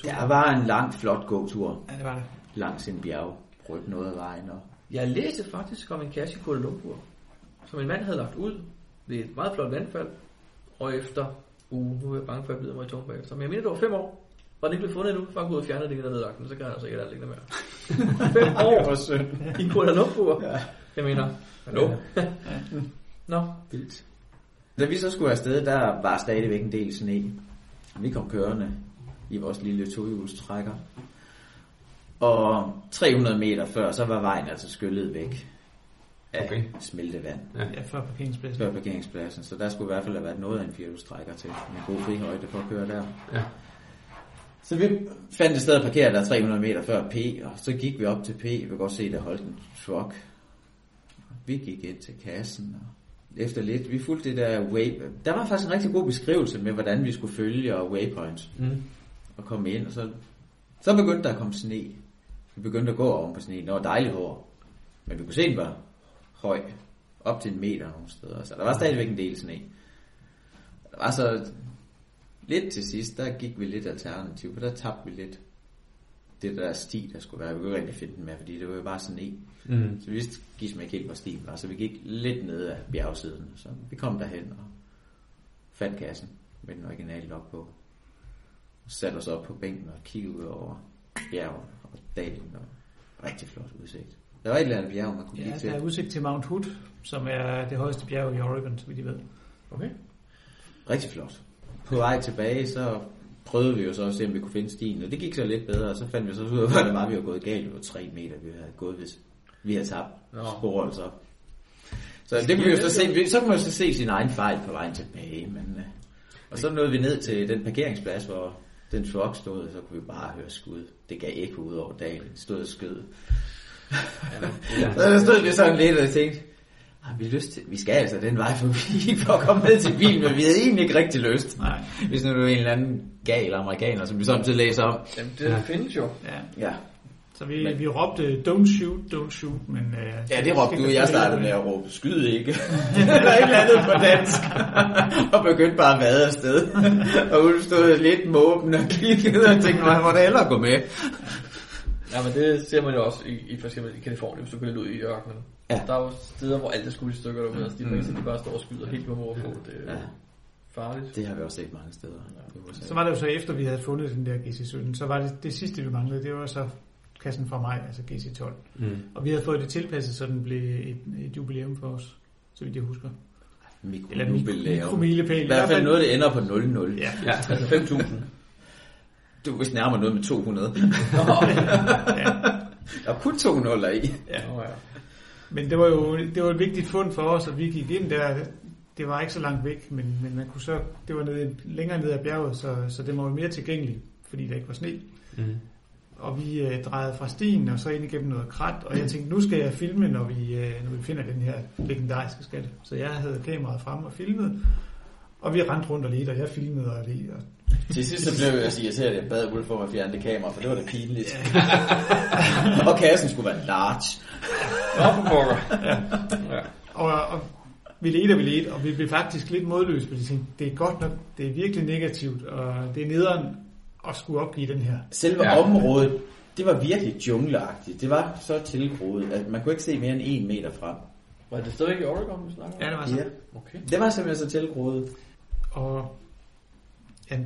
Der var en lang, flot gåtur. Ja, det var det. Langs en bjerg, rødt noget af vejen. Og... Jeg læste faktisk om en kasse i Kuala Lumpur, som en mand havde lagt ud ved et meget flot vandfald. Og efter, nu er jeg bange for, at jeg bider mig i tungen bagefter. Men jeg mener, det var 5 år. Var det ikke blevet fundet endnu, for han kunne have fjernet det, der havde lagt den, så kan han altså ikke have lagt det mere. 5 år i Kuala Lumpur. Ja. Jeg mener, hallo? Nå, vildt. Da vi så skulle afsted, der var stadigvæk en del sne. Vi kom kørende i vores lille tohjulstrækker. Og 300 meter før, så var vejen altså skyllet væk af smeltevand. Ja, før parkeringspladsen. Så der skulle i hvert fald have været noget af en firehjulstrækker til. En god frihøjde for at køre der. Ja. Så vi fandt et sted at parkere der 300 meter før P, og så gik vi op til P. Vi kunne godt se, der holdt en truck. Vi gik ind til kassen, og efter lidt, vi fulgte det der waypoint. Der var faktisk en rigtig god beskrivelse med, hvordan vi skulle følge og waypoints. Mm. Og komme ind, og så begyndte der at komme sne. Vi begyndte at gå oven på sneen. Det var dejligt hård. Men vi kunne se, den var høj. Op til 1 meter nogle steder. Så der var stadigvæk en del sne. Der var så lidt til sidst, der gik vi lidt alternativt, for der tabte vi lidt det der sti, der skulle være. Vi kunne ikke rigtig finde den mere, fordi det var jo bare sådan en. Mm. Så vi vidste gik ikke helt, hvor stien var. Så vi gik lidt ned af bjergsiden. Så vi kom derhen og fandt kassen med den originale logbog. Satte os op på bænken og kiggede ud over bjergen og dalen. Og rigtig flot udsigt. Der var et eller andet bjerg, man kunne kigge til. Ja, der er udsigt til Mount Hood, som er det højeste bjerg i Oregon, så vidt I ved. Okay. Rigtig flot. På vej tilbage, så prøvede vi jo så at se, om vi kunne finde stien, og det gik så lidt bedre, og så fandt vi så ud af, hvor det var, vi havde gået galt. Det var 3 meter, vi havde gået, hvis vi havde tabt sporet så. Så det kunne vi så se, så kunne man så se sin egen fejl på vejen tilbage, men, og så nåede vi ned til den parkeringsplads, hvor den truck stod, og så kunne vi bare høre skud. Det gav ekko ud over dagen, det stod og skød. Så stod vi sådan lidt, og jeg tænkte, vi skal altså den vej forbi for at komme med til bilen, men vi havde egentlig ikke rigtig lyst. Nej. Hvis nu er en eller anden gal amerikaner, som vi samtidig læser om. Jamen, det findes jo. Ja. Så vi råbte, don't shoot, men... ja, det råbte du, jeg startede med at råbe, skyd ikke. Eller et eller andet på dansk. Og begyndte bare at vade afsted. Og hun stod lidt måben og kiggede og tænkte, man måtte hellere gå med. Ja, men det ser man jo også i for eksempel i Kalifornien, hvis du kører ud i ørkenen. Ja. Der er jo steder, hvor alt er skudt i stykker derude, og de bare står og skyder helt på morfod. Det er farligt. Det har vi også set mange steder. Ja. Så var det jo så efter, vi havde fundet den der GC17, så var det sidste, vi manglede, det var så kassen fra mig, altså GC12. Mm. Og vi havde fået det tilpasset, så den blev et jubilæum for os, så vidt jeg husker. Mikromilepæl. I hvert fald noget, det ender på 00. Ja. Altså 5.000. Du er vist nærmere noget med 200. Der er kun 200 i. Ja. Men det var jo et vigtigt fund for os, at vi gik ind der. Det var ikke så langt væk, men man kunne så, det var længere ned ad bjerget, så det var mere tilgængeligt, fordi der ikke var sne. Mm. Og vi drejede fra stien og så ind igennem noget krat, og jeg tænkte, nu skal jeg filme, når vi finder den her legendariske skat. Så jeg havde kameraet frem og filmede, og vi rendte rundt og lidt, og jeg filmede og lidt. Til sidst så blev jeg irriteret, at jeg bad Ulf om at fjerne det kamera, for det var da pinligt. Og kassen skulle være large. Ja. Og vi ledte, og vi blev faktisk lidt modløse, fordi tænkte, det er godt nok, det er virkelig negativt, og det er nederen at skulle opgive den her. Selve området, det var virkelig jungleagtigt. Det var så tilgroet, at man kunne ikke se mere end 1 meter frem. Var det stadig i Oregon, du snakker om? Ja, det var så. Ja. Okay. Det var simpelthen så tilgroet. Og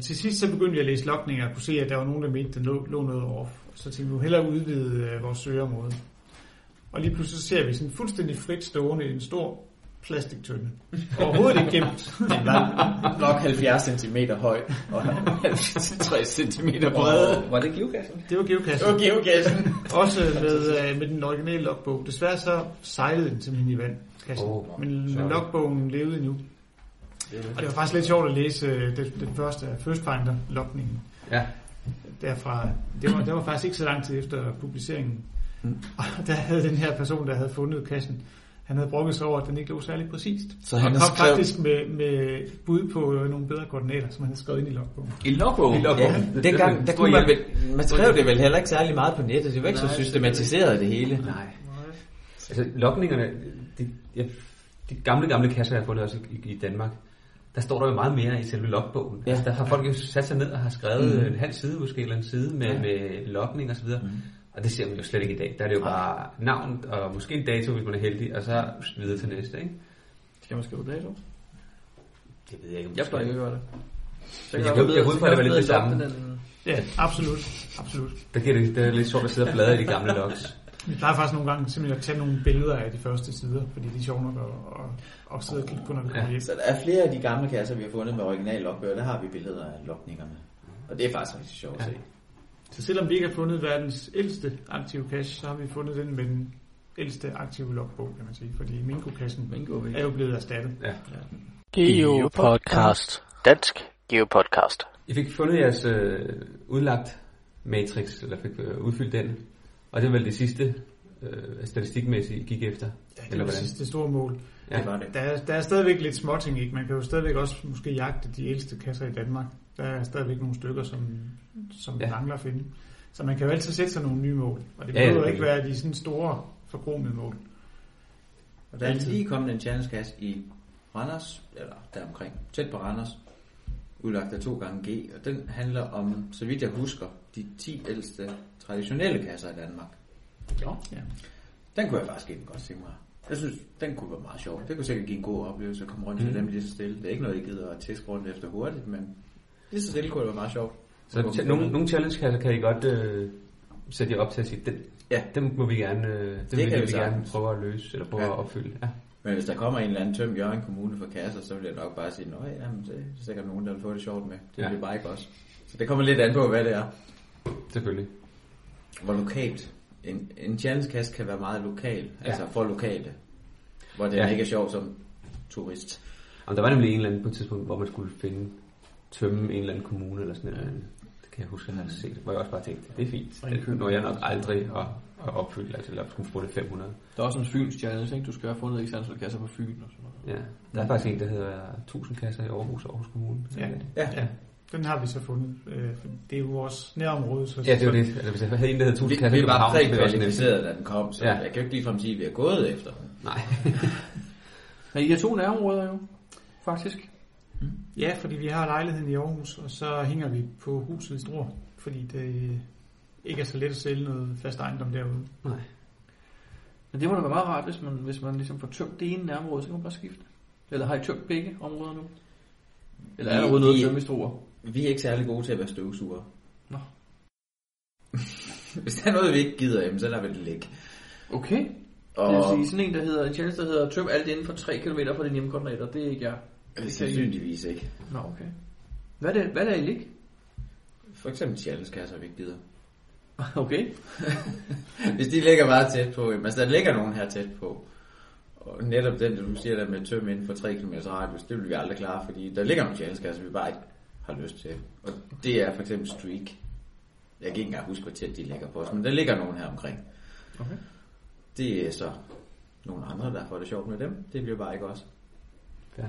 til sidst så begyndte jeg at læse logninger og kunne se, at der var nogen, der mente, der lå noget over. Så tænkte vi, at hellere udvide vores søgeområde. Og lige pludselig ser vi sådan fuldstændig frit stående en stor plastiktønde. Overhovedet ikke gemt. Den var nok 70 cm høj og 63 cm bred. Var det geokassen? Det var geokassen. Også med den originale logbog. Desværre så sejlede den simpelthen i vand. Men logbogen levede endnu. Og det var faktisk lidt sjovt at læse den første First Finder-logningen. Ja. Derfra, det var faktisk ikke så lang tid efter publiceringen. Og der havde den her person, der havde fundet kassen, han havde brokket sig over, at den ikke lå særlig præcist. Så han kom faktisk med bud på nogle bedre koordinater, som han havde skrevet ind i logbogen. I logbogen? Ja, dengang, der kunne man skrev det vel heller ikke særlig meget på nettet. Det var ikke så systematiseret det hele. Nej. Altså, logningerne, de gamle kasser, jeg har fundet også i Danmark, der står der jo meget mere i selve logbogen. Ja. Altså, der har folk jo sat sig ned og har skrevet en halv side, måske, eller en side med logning og så videre. Og det ser man jo slet ikke i dag. Der er det jo bare navn og måske en dato, hvis man er heldig, og så videre til næste, ikke? Skal man skrive dato? Det ved jeg ikke. Jeg plejer ikke at gøre det. Jeg håber, at det var lidt det samme. Ja, absolut. Det er lidt sjovt at sidde og bladre i de gamle logs. Vi plejer faktisk nogle gange simpelthen at tage nogle billeder af de første sider, fordi de er sjove nok at sidde og kigge på, når vi kommer hjem. Så der er flere af de gamle kasser, vi har fundet med original logbøger, der har vi billeder af logningerne. Og det er faktisk rigtig sjovt at se. Så selvom vi ikke har fundet verdens ældste aktive cache, så har vi fundet den med den ældste aktive logbog, kan man sige. Fordi Mingo-kassen er jo blevet erstattet. Ja. Geopodcast. Dansk Geopodcast. I fik fundet jeres udlagt matrix, eller fik udfyldt den. Og det var vel det sidste statistikmæssigt, I gik efter? Ja, det var det sidste store mål. Ja. Det var det. Der er stadigvæk lidt småting, ikke? Man kan jo stadigvæk også måske jagte de ældste kasser i Danmark. Der er stadigvæk nogle stykker, som mangler at finde. Så man kan jo altid sætte sig nogle nye mål. Og det behøver ikke være de sådan store forgromede mål. Og der er lige kommet en challenge-kasse i Randers, eller deromkring, tæt på Randers, udlagt af 2 gange G, og den handler om, så vidt jeg husker, de 10 ældste traditionelle kasser i Danmark. Ja. Den kunne jeg faktisk ikke godt se mig. Jeg synes, den kunne være meget sjov. Det kunne sikkert give en god oplevelse at komme rundt til dem lige så stille. Det er ikke noget, jeg gider at tæske rundt efter hurtigt, men lige så stille kunne det være meget sjovt. Så nogle challenge-kasser kan I godt sætte jer op til at sige, den må vi gerne, dem vil vi gerne prøve at løse, eller prøve at opfylde. Ja. Men hvis der kommer en eller anden tøm Jørgen Kommune for kasser, så vil jeg nok bare sige, jamen, det er sikkert nogen, der vil få det sjovt med. Det vil bare ikke også. Så det kommer lidt an på, hvad det er. Selvfølgelig. Hvor lokalt. En challenge-kasse kan være meget lokal, altså for lokale, hvor det ikke er sjovt som turist. Jamen, der var nemlig en eller anden på et tidspunkt, hvor man skulle tømme en eller anden kommune eller sådan noget. Det kan jeg huske, at jeg har set. Hvor jeg også bare tænkte, det er fint. Det når jeg nok aldrig at opfylde, eller skulle få det 500. Der er også en Fyns challenge, ikke? Du skal have fundet ikke antal kasser på Fyn og sådan noget. Ja, der er faktisk en, der hedder 1000 kasser i Aarhus Kommune. Ja. Den har vi så fundet. Det er jo vores nærområde. Det var det. Altså, hvis jeg havde en, der havde 1000 kasser i København. Vi var prækvalificeret, da den kom, så jeg kan jo ikke ligefrem sige, at vi er gået efter. Nej. Men I har 2 nærområder jo, faktisk. Ja, fordi vi har lejligheden i Aarhus, og så hænger vi på huset i Struer, fordi det ikke er så let at sælge noget fast ejendom derude. Nej. Men det må da være meget rart, hvis man ligesom får tømt det ene nærområde, så kan man bare skifte. Eller har I tømt begge områder nu? Eller er der noget at tømme i Struer? Vi er ikke særlig gode til at være støvsugere. Nå. Hvis der er noget, vi ikke gider, så lader vi det ligge. Okay. Og det vil sige, sådan en challenge, der hedder tøm alt inden for 3 km fra dine hjemmekoordinater, det er ikke jeg. Det sandsynligvis ikke. Nå, okay. Hvad er I ligge? For eksempel challenge-kasser, vi ikke gider. Okay. Hvis de ligger meget tæt på, altså der ligger nogen her tæt på, og netop den, du siger der med tøm inden for 3 km radius, det vil vi aldrig klare, fordi der ligger nogle challenge-kasser, vi bare ikke har lyst til. Og det er for eksempel streak. Jeg kan ikke engang huske, hvor tæt de ligger på os, men der ligger nogen her omkring. Okay. Det er så nogle andre, der får det sjovt med dem. Det bliver bare ikke os. Okay.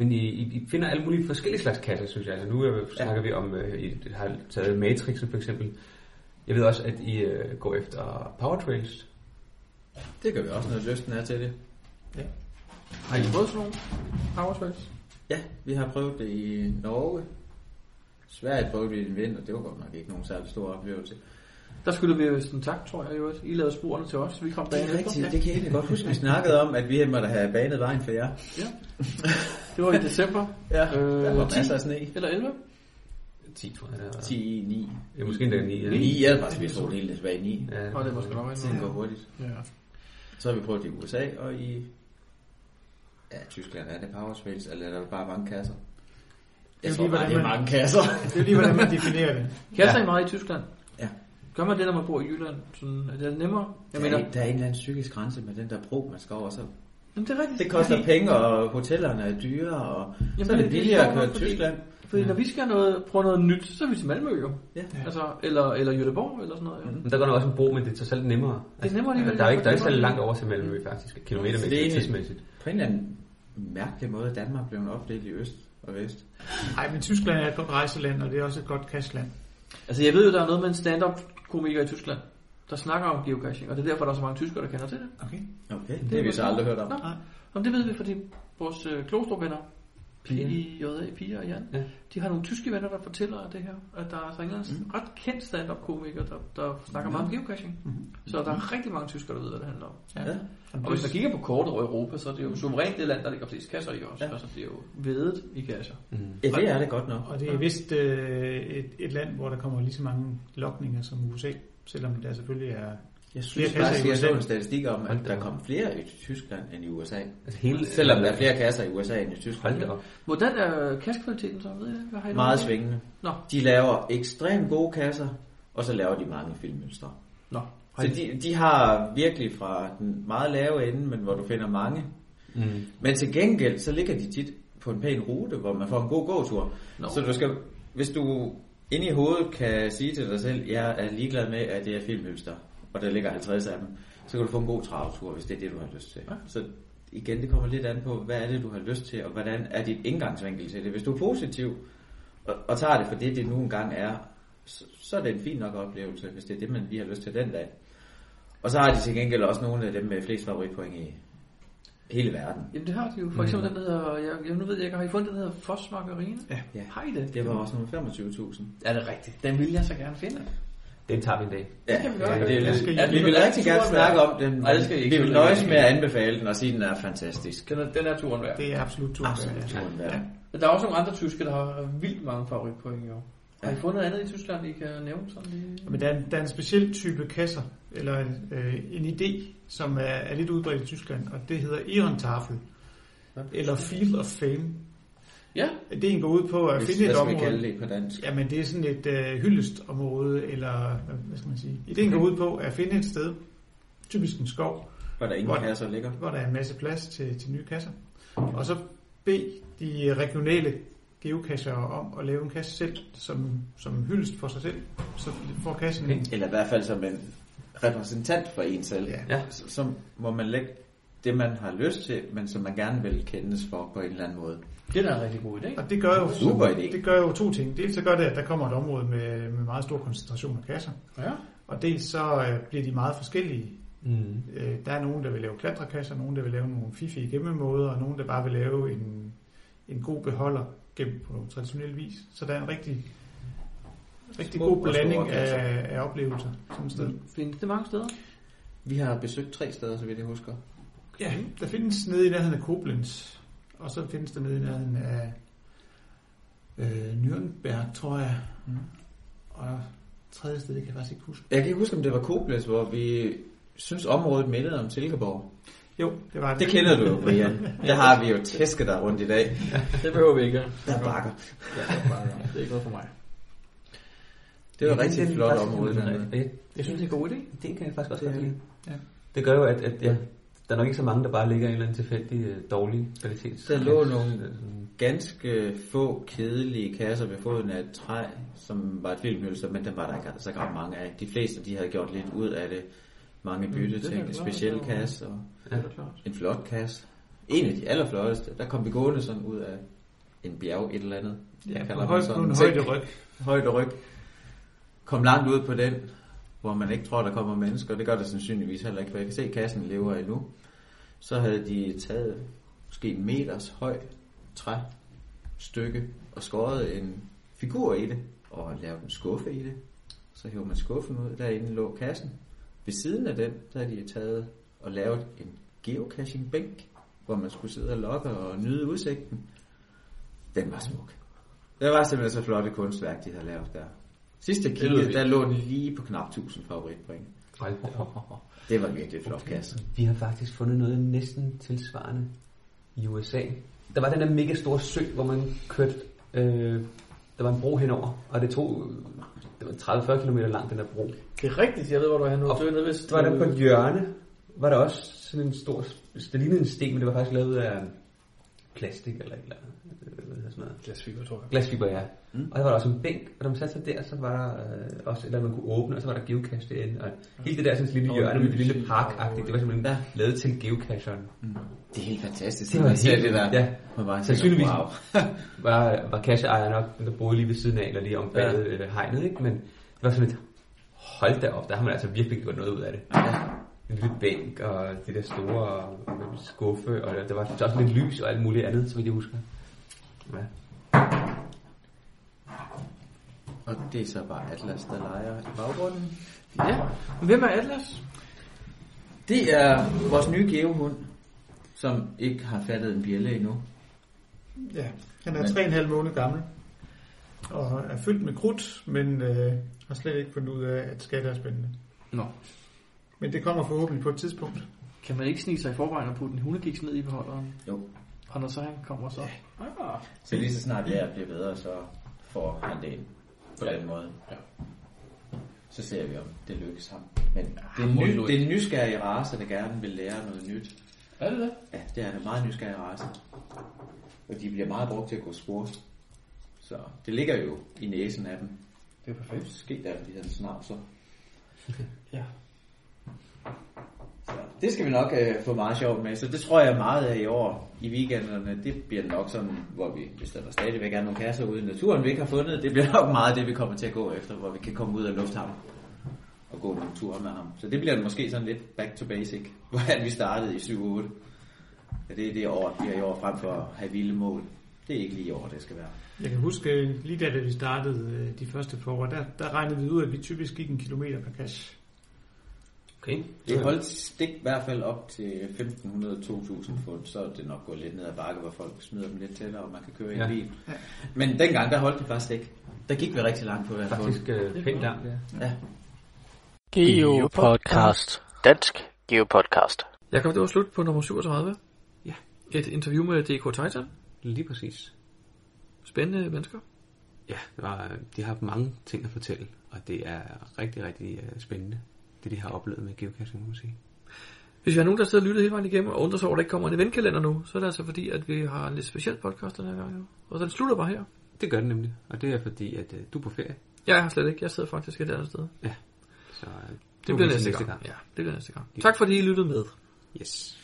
Men I finder alle mulige forskellige slags kasser, synes jeg. Altså nu snakker vi om, I har taget matrixen for eksempel. Jeg ved også, at I går efter powertrails. Det gør vi også, når lysten er til det. Ja. Har I prøvet sådan nogle powertrails? Ja, vi har prøvet det i Norge. Sverige prøvede vi i en vinter, det var godt nok ikke nogen særlig stor oplevelse. Der skulle vi jo sådan tak, tror jeg. I lavede sporene til os, så vi kom bag. Det er rigtigt, det kan jeg godt huske. Vi snakkede om, at vi måtte have banet vejen for jer. Ja. Det var i december. Ja, der var masser af sne. Eller 11? 10, tror jeg. 10, 9. Ja, måske endda 9. 9, ja, det var faktisk, vi stod helt tilbage i 9. Ja, det var sgu nok. Tiden går hurtigt. Ja. Så har vi prøvet i USA og i Tyskland. Er det powerspails, eller er det bare mange kasser? Jeg tror bare, det er mange kasser. Det er lige, hvordan man definerer det. Kasser er meget i Tyskland. Ja. Gør man det, når man bor i Jylland? Sådan, er det nemmere? Der er en eller anden psykisk grænse med den der bro, man skal over. Så det er rigtigt. Det koster penge, og hotellerne er dyre, og så er det billigere at køre til Tyskland. Fordi når vi skal prøve noget nyt, så er vi til Malmø jo. Ja. Altså, eller Göteborg eller sådan noget. Ja. Men der går nok også en bro, men det er så nemmere. Det er nemmere lige. Der er ikke så langt over til Malmø faktisk, kilometermæssigt, tidsmæssigt. På en eller anden mærkelig måde, Danmark blev opdelt i øst og vest. Nej, men Tyskland er et godt rejseland, og det er også et godt cashland. Altså jeg ved jo, der er noget med en stand-up-komiker i Tyskland, der snakker om geocaching, og det er derfor, der er så mange tyskere, der kender til det. Okay. Det har vi så aldrig hørt om. Nå, det ved vi, fordi vores klostrup-venner, Pia og Jan, de har nogle tyske venner, der fortæller det her, at der er en ret kendt stand-up-komiker, der snakker meget om geocaching. Så der er rigtig mange tyskere, der ved, hvad det handler om. Ja. Og hvis man kigger på kortet over Europa, så er det jo suverænt det land, der ligger flest kasser i også. Ja. Altså, det er jo vedet i kasser. Ja, det er det godt nok. Og det er vist et land, hvor der kommer lige så mange lokninger som USA, selvom der selvfølgelig er... Jeg synes faktisk, at jeg så en statistik om, at der kom flere i Tyskland end i USA. Altså selvom der er flere kasser i USA end i Tyskland. Hvordan er kassekvaliteten så? Hvad har I meget svingende. De laver ekstremt gode kasser, og så laver de mange filmmønstre. Så de har virkelig fra den meget lave ende, men hvor du finder mange. Men til gengæld, så ligger de tit på en pæn rute, hvor man får en god gåtur. Så du skal, hvis du inde i hovedet kan sige til dig selv, jeg er ligeglad med, at det er filmmønstre, og der ligger 50 af dem, så kan du få en god travtur, hvis det er det, du har lyst til. Ja. Så igen, det kommer lidt an på, hvad er det, du har lyst til, og hvordan er dit indgangsvinkel til det. Hvis du er positiv, og tager det for det nu engang er, så er det en fin nok oplevelse, hvis det er det, man lige har lyst til den dag. Og så har de til gengæld også nogle af dem med flest favoritpoint i hele verden. Jamen det har de jo. For eksempel den hedder, nu ved jeg ikke, har I fundet den hedder Foss Margarine? Ja. Har I det? Det var også nogle 25.000. Er det rigtigt? Den ville jeg så gerne finde. Den tager vi en dag. Ja, det kan vi gøre. Vi vil rigtig gerne snakke om den. Vi vil nøjes med at anbefale den og sige, at den er fantastisk. Den er turen værd. Det er absolut turen værd. Ja. Der er også nogle andre tyske, der har vildt mange favoritpoint i år. Har I fundet andet i Tyskland, I kan nævne sådan lige? Men der er en speciel type kasser, eller en idé, som er lidt udbredt i Tyskland, og det hedder Ehrentafel, eller Field of Fame. Ja. Ideen går ud på at finde et område. Jamen det er sådan et hyldestområde, eller hvad skal man sige? Ideen går ud på at finde et sted, typisk en skov, hvor der er en masse plads til nye kasser. Og så bed de regionale geocacher om at lave en kasse selv, som hyldest for sig selv, så får kassen ind. Eller i hvert fald som en repræsentant for en selv, som må man lægge det, man har lyst til, men som man gerne vil kendes for på en eller anden måde. Det er en rigtig god idé. Og det gør jo, to ting. Dels så gør det, at der kommer et område med meget stor koncentration af kasser. Ja. Og dels så bliver de meget forskellige. Der er nogen, der vil lave klatrekasser, nogen, der vil lave nogle fiffige gemmemåder, og nogen, der bare vil lave en god beholder gemt på traditionel vis. Så der er en rigtig god blanding af oplevelser som sted. Findes det mange steder? Vi har besøgt 3 steder, så vidt jeg husker. Ja, der findes nede i nærheden af Koblenz, og så findes der nede i nærheden af Nürnberg, tror jeg. Og tredje sted, det kan jeg faktisk ikke huske. Jeg kan ikke huske, om det var Koblenz, hvor vi synes området mindede om Silkeborg. Jo, det var det. Det kender du jo, Brian. Der har vi jo tæsket der rundt i dag. Det behøver vi ikke. Der bakker. Det er ikke noget for mig. Det var et rigtig flot område. Jeg synes, det er en god idé. Det kan jeg faktisk også godt lide. Ja. Det gør jo, at der er nok ikke så mange, der bare ligger i en eller anden tilfældig dårlig kvalitet. Der lå nogle ganske få kedelige kasser ved foden af et træ, som var et filmhylster, men dem var der ikke så godt mange af. De fleste, de havde gjort lidt ud af det. Mange bytteting, en speciel kasse og en flot kasse. En af de allerflotteste, der kom vi gående sådan ud af en bjerg, et eller andet. Ja, en højderyg. Kom langt ud på den, hvor man ikke tror, der kommer mennesker. Det gør der sandsynligvis heller ikke, for jeg kan se, at kassen lever endnu. Så havde de taget måske en meters høj træstykke og skåret en figur i det og lavet en skuffe i det. Så hævde man skuffen ud, derinde lå kassen. Ved siden af den, der havde de taget og lavet en geocaching-bænk, hvor man skulle sidde og lokke og nyde udsigten. Den var smuk. Det var simpelthen så flot et kunstværk, de havde lavet der. Sidst jeg kiggede, der lå den lige på knap 1000 favoritpoint. Hold da op. Det var virkelig flot kasse. Vi har faktisk fundet noget næsten tilsvarende i USA. Der var den der mega store sø, hvor man kørte... der var en bro henover, og det tog... Det var 30-40 km lang, den der bro. Det er rigtigt, jeg ved, hvor du er nu. Og det var der på hjørne, var der også sådan en stor... Det lignede en sten, men det var faktisk lavet af plastik eller et eller andet. Glasfiber, tror jeg. Glasfiber, ja. Mm. Og der var der også en bænk, og da man satte sig der, så var der også et eller andet, man kunne åbne, og så var der geocache derinde. Og hele det der sådan lille hjørne med det lille parkagtigt, det var simpelthen lavet til geocacheren. Mm. Det er helt fantastisk. Det var helt det der. Ja. Sandsynligvis var cache-ejeren nok, der boede lige ved siden af, eller lige om bag hegnet, ikke? Men det var sådan et hold da op, der har man altså virkelig gjort noget ud af det. Ja. En lille bænk og det der store skuffe, og der var også lidt lys og alt muligt andet, som jeg husker. Ja. Og det er så bare Atlas, der leger i baggrunden. Ja, hvem er Atlas? Det er vores nye geohund, som ikke har fattet en bjælle endnu. Ja, han er 3,5 måneder gammel og er fyldt med krudt, men har slet ikke fundet ud af, at skatte er spændende. Nå. Men det kommer forhåbentlig på et tidspunkt. Kan man ikke snige sig i forvejen og putte en hundegiks ned i beholderen? Jo. Og når så han kommer så... Ja. Ah. Så lige så snart jeg bliver bedre, så får han det ind på den måde. Ja. Så ser vi, om det lykkes ham. Men det er en nysgerrig race, der gerne vil lære noget nyt. Er det det? Ja, det er en meget nysgerrig race. Og de bliver meget brugt til at gå spor. Så det ligger jo i næsen af dem. Det er perfekt. Det sker der, fordi han snavser. Ja. Så det skal vi nok få meget sjovt med. Så det tror jeg meget af i år. I weekenderne, det bliver nok sådan, hvor vi, hvis der stadigvæk er nogle kasser ude i naturen, vi ikke har fundet, det bliver nok meget det, vi kommer til at gå efter, hvor vi kan komme ud af lufthavn og gå nogle ture med ham. Så det bliver måske sådan lidt back to basic, hvordan vi startede i 7-8. Ja, det er det år, vi har i år, frem for at have vilde mål. Det er ikke lige i år, det skal være. Jeg kan huske, lige da vi startede de første forår, der regnede vi ud, at vi typisk gik 1 kilometer per kasse. Okay. Det holdt stik i hvert fald op til 1.500-2.000 fund, så er det nok gået lidt ned ad bakke, hvor folk smider dem lidt tættere, og man kan køre i en bil. Ja. Men dengang, der holdt det faktisk ikke. Der gik vi rigtig langt på hver fund. Faktisk pænt langt, ja. Geopodcast. Dansk Geopodcast. Jakob, det var slut på nummer 37. Ja. Et interview med DK Titan. Lige præcis. Spændende mennesker. Ja, de har haft mange ting at fortælle, og det er rigtig, rigtig spændende. Det, de har oplevet med geocaching, må man sige. Hvis vi har nogen, der sidder og lytter hele vejen igennem, og undrer sig over, at der ikke kommer en eventkalender nu, så er det altså fordi, at vi har en lidt speciel podcast den her gang. Og den slutter bare her. Det gør den nemlig. Og det er fordi, at du er på ferie. Ja, jeg har slet ikke. Jeg sidder faktisk et andet sted. Ja. Så det bliver næste gang. Ja, det bliver næste gang. Ja. Tak fordi I lyttede med. Yes.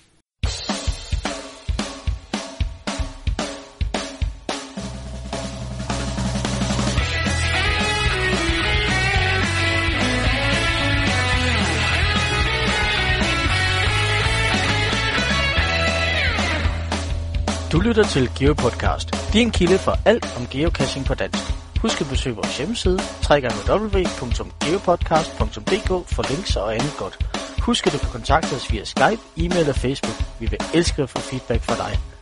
Du lytter til Geopodcast, din kilde for alt om geocaching på dansk. Husk at besøge vores hjemmeside, www.geopodcast.dk for links og andet godt. Husk at du kan kontakte os via Skype, e-mail og Facebook. Vi vil elske at få feedback fra dig.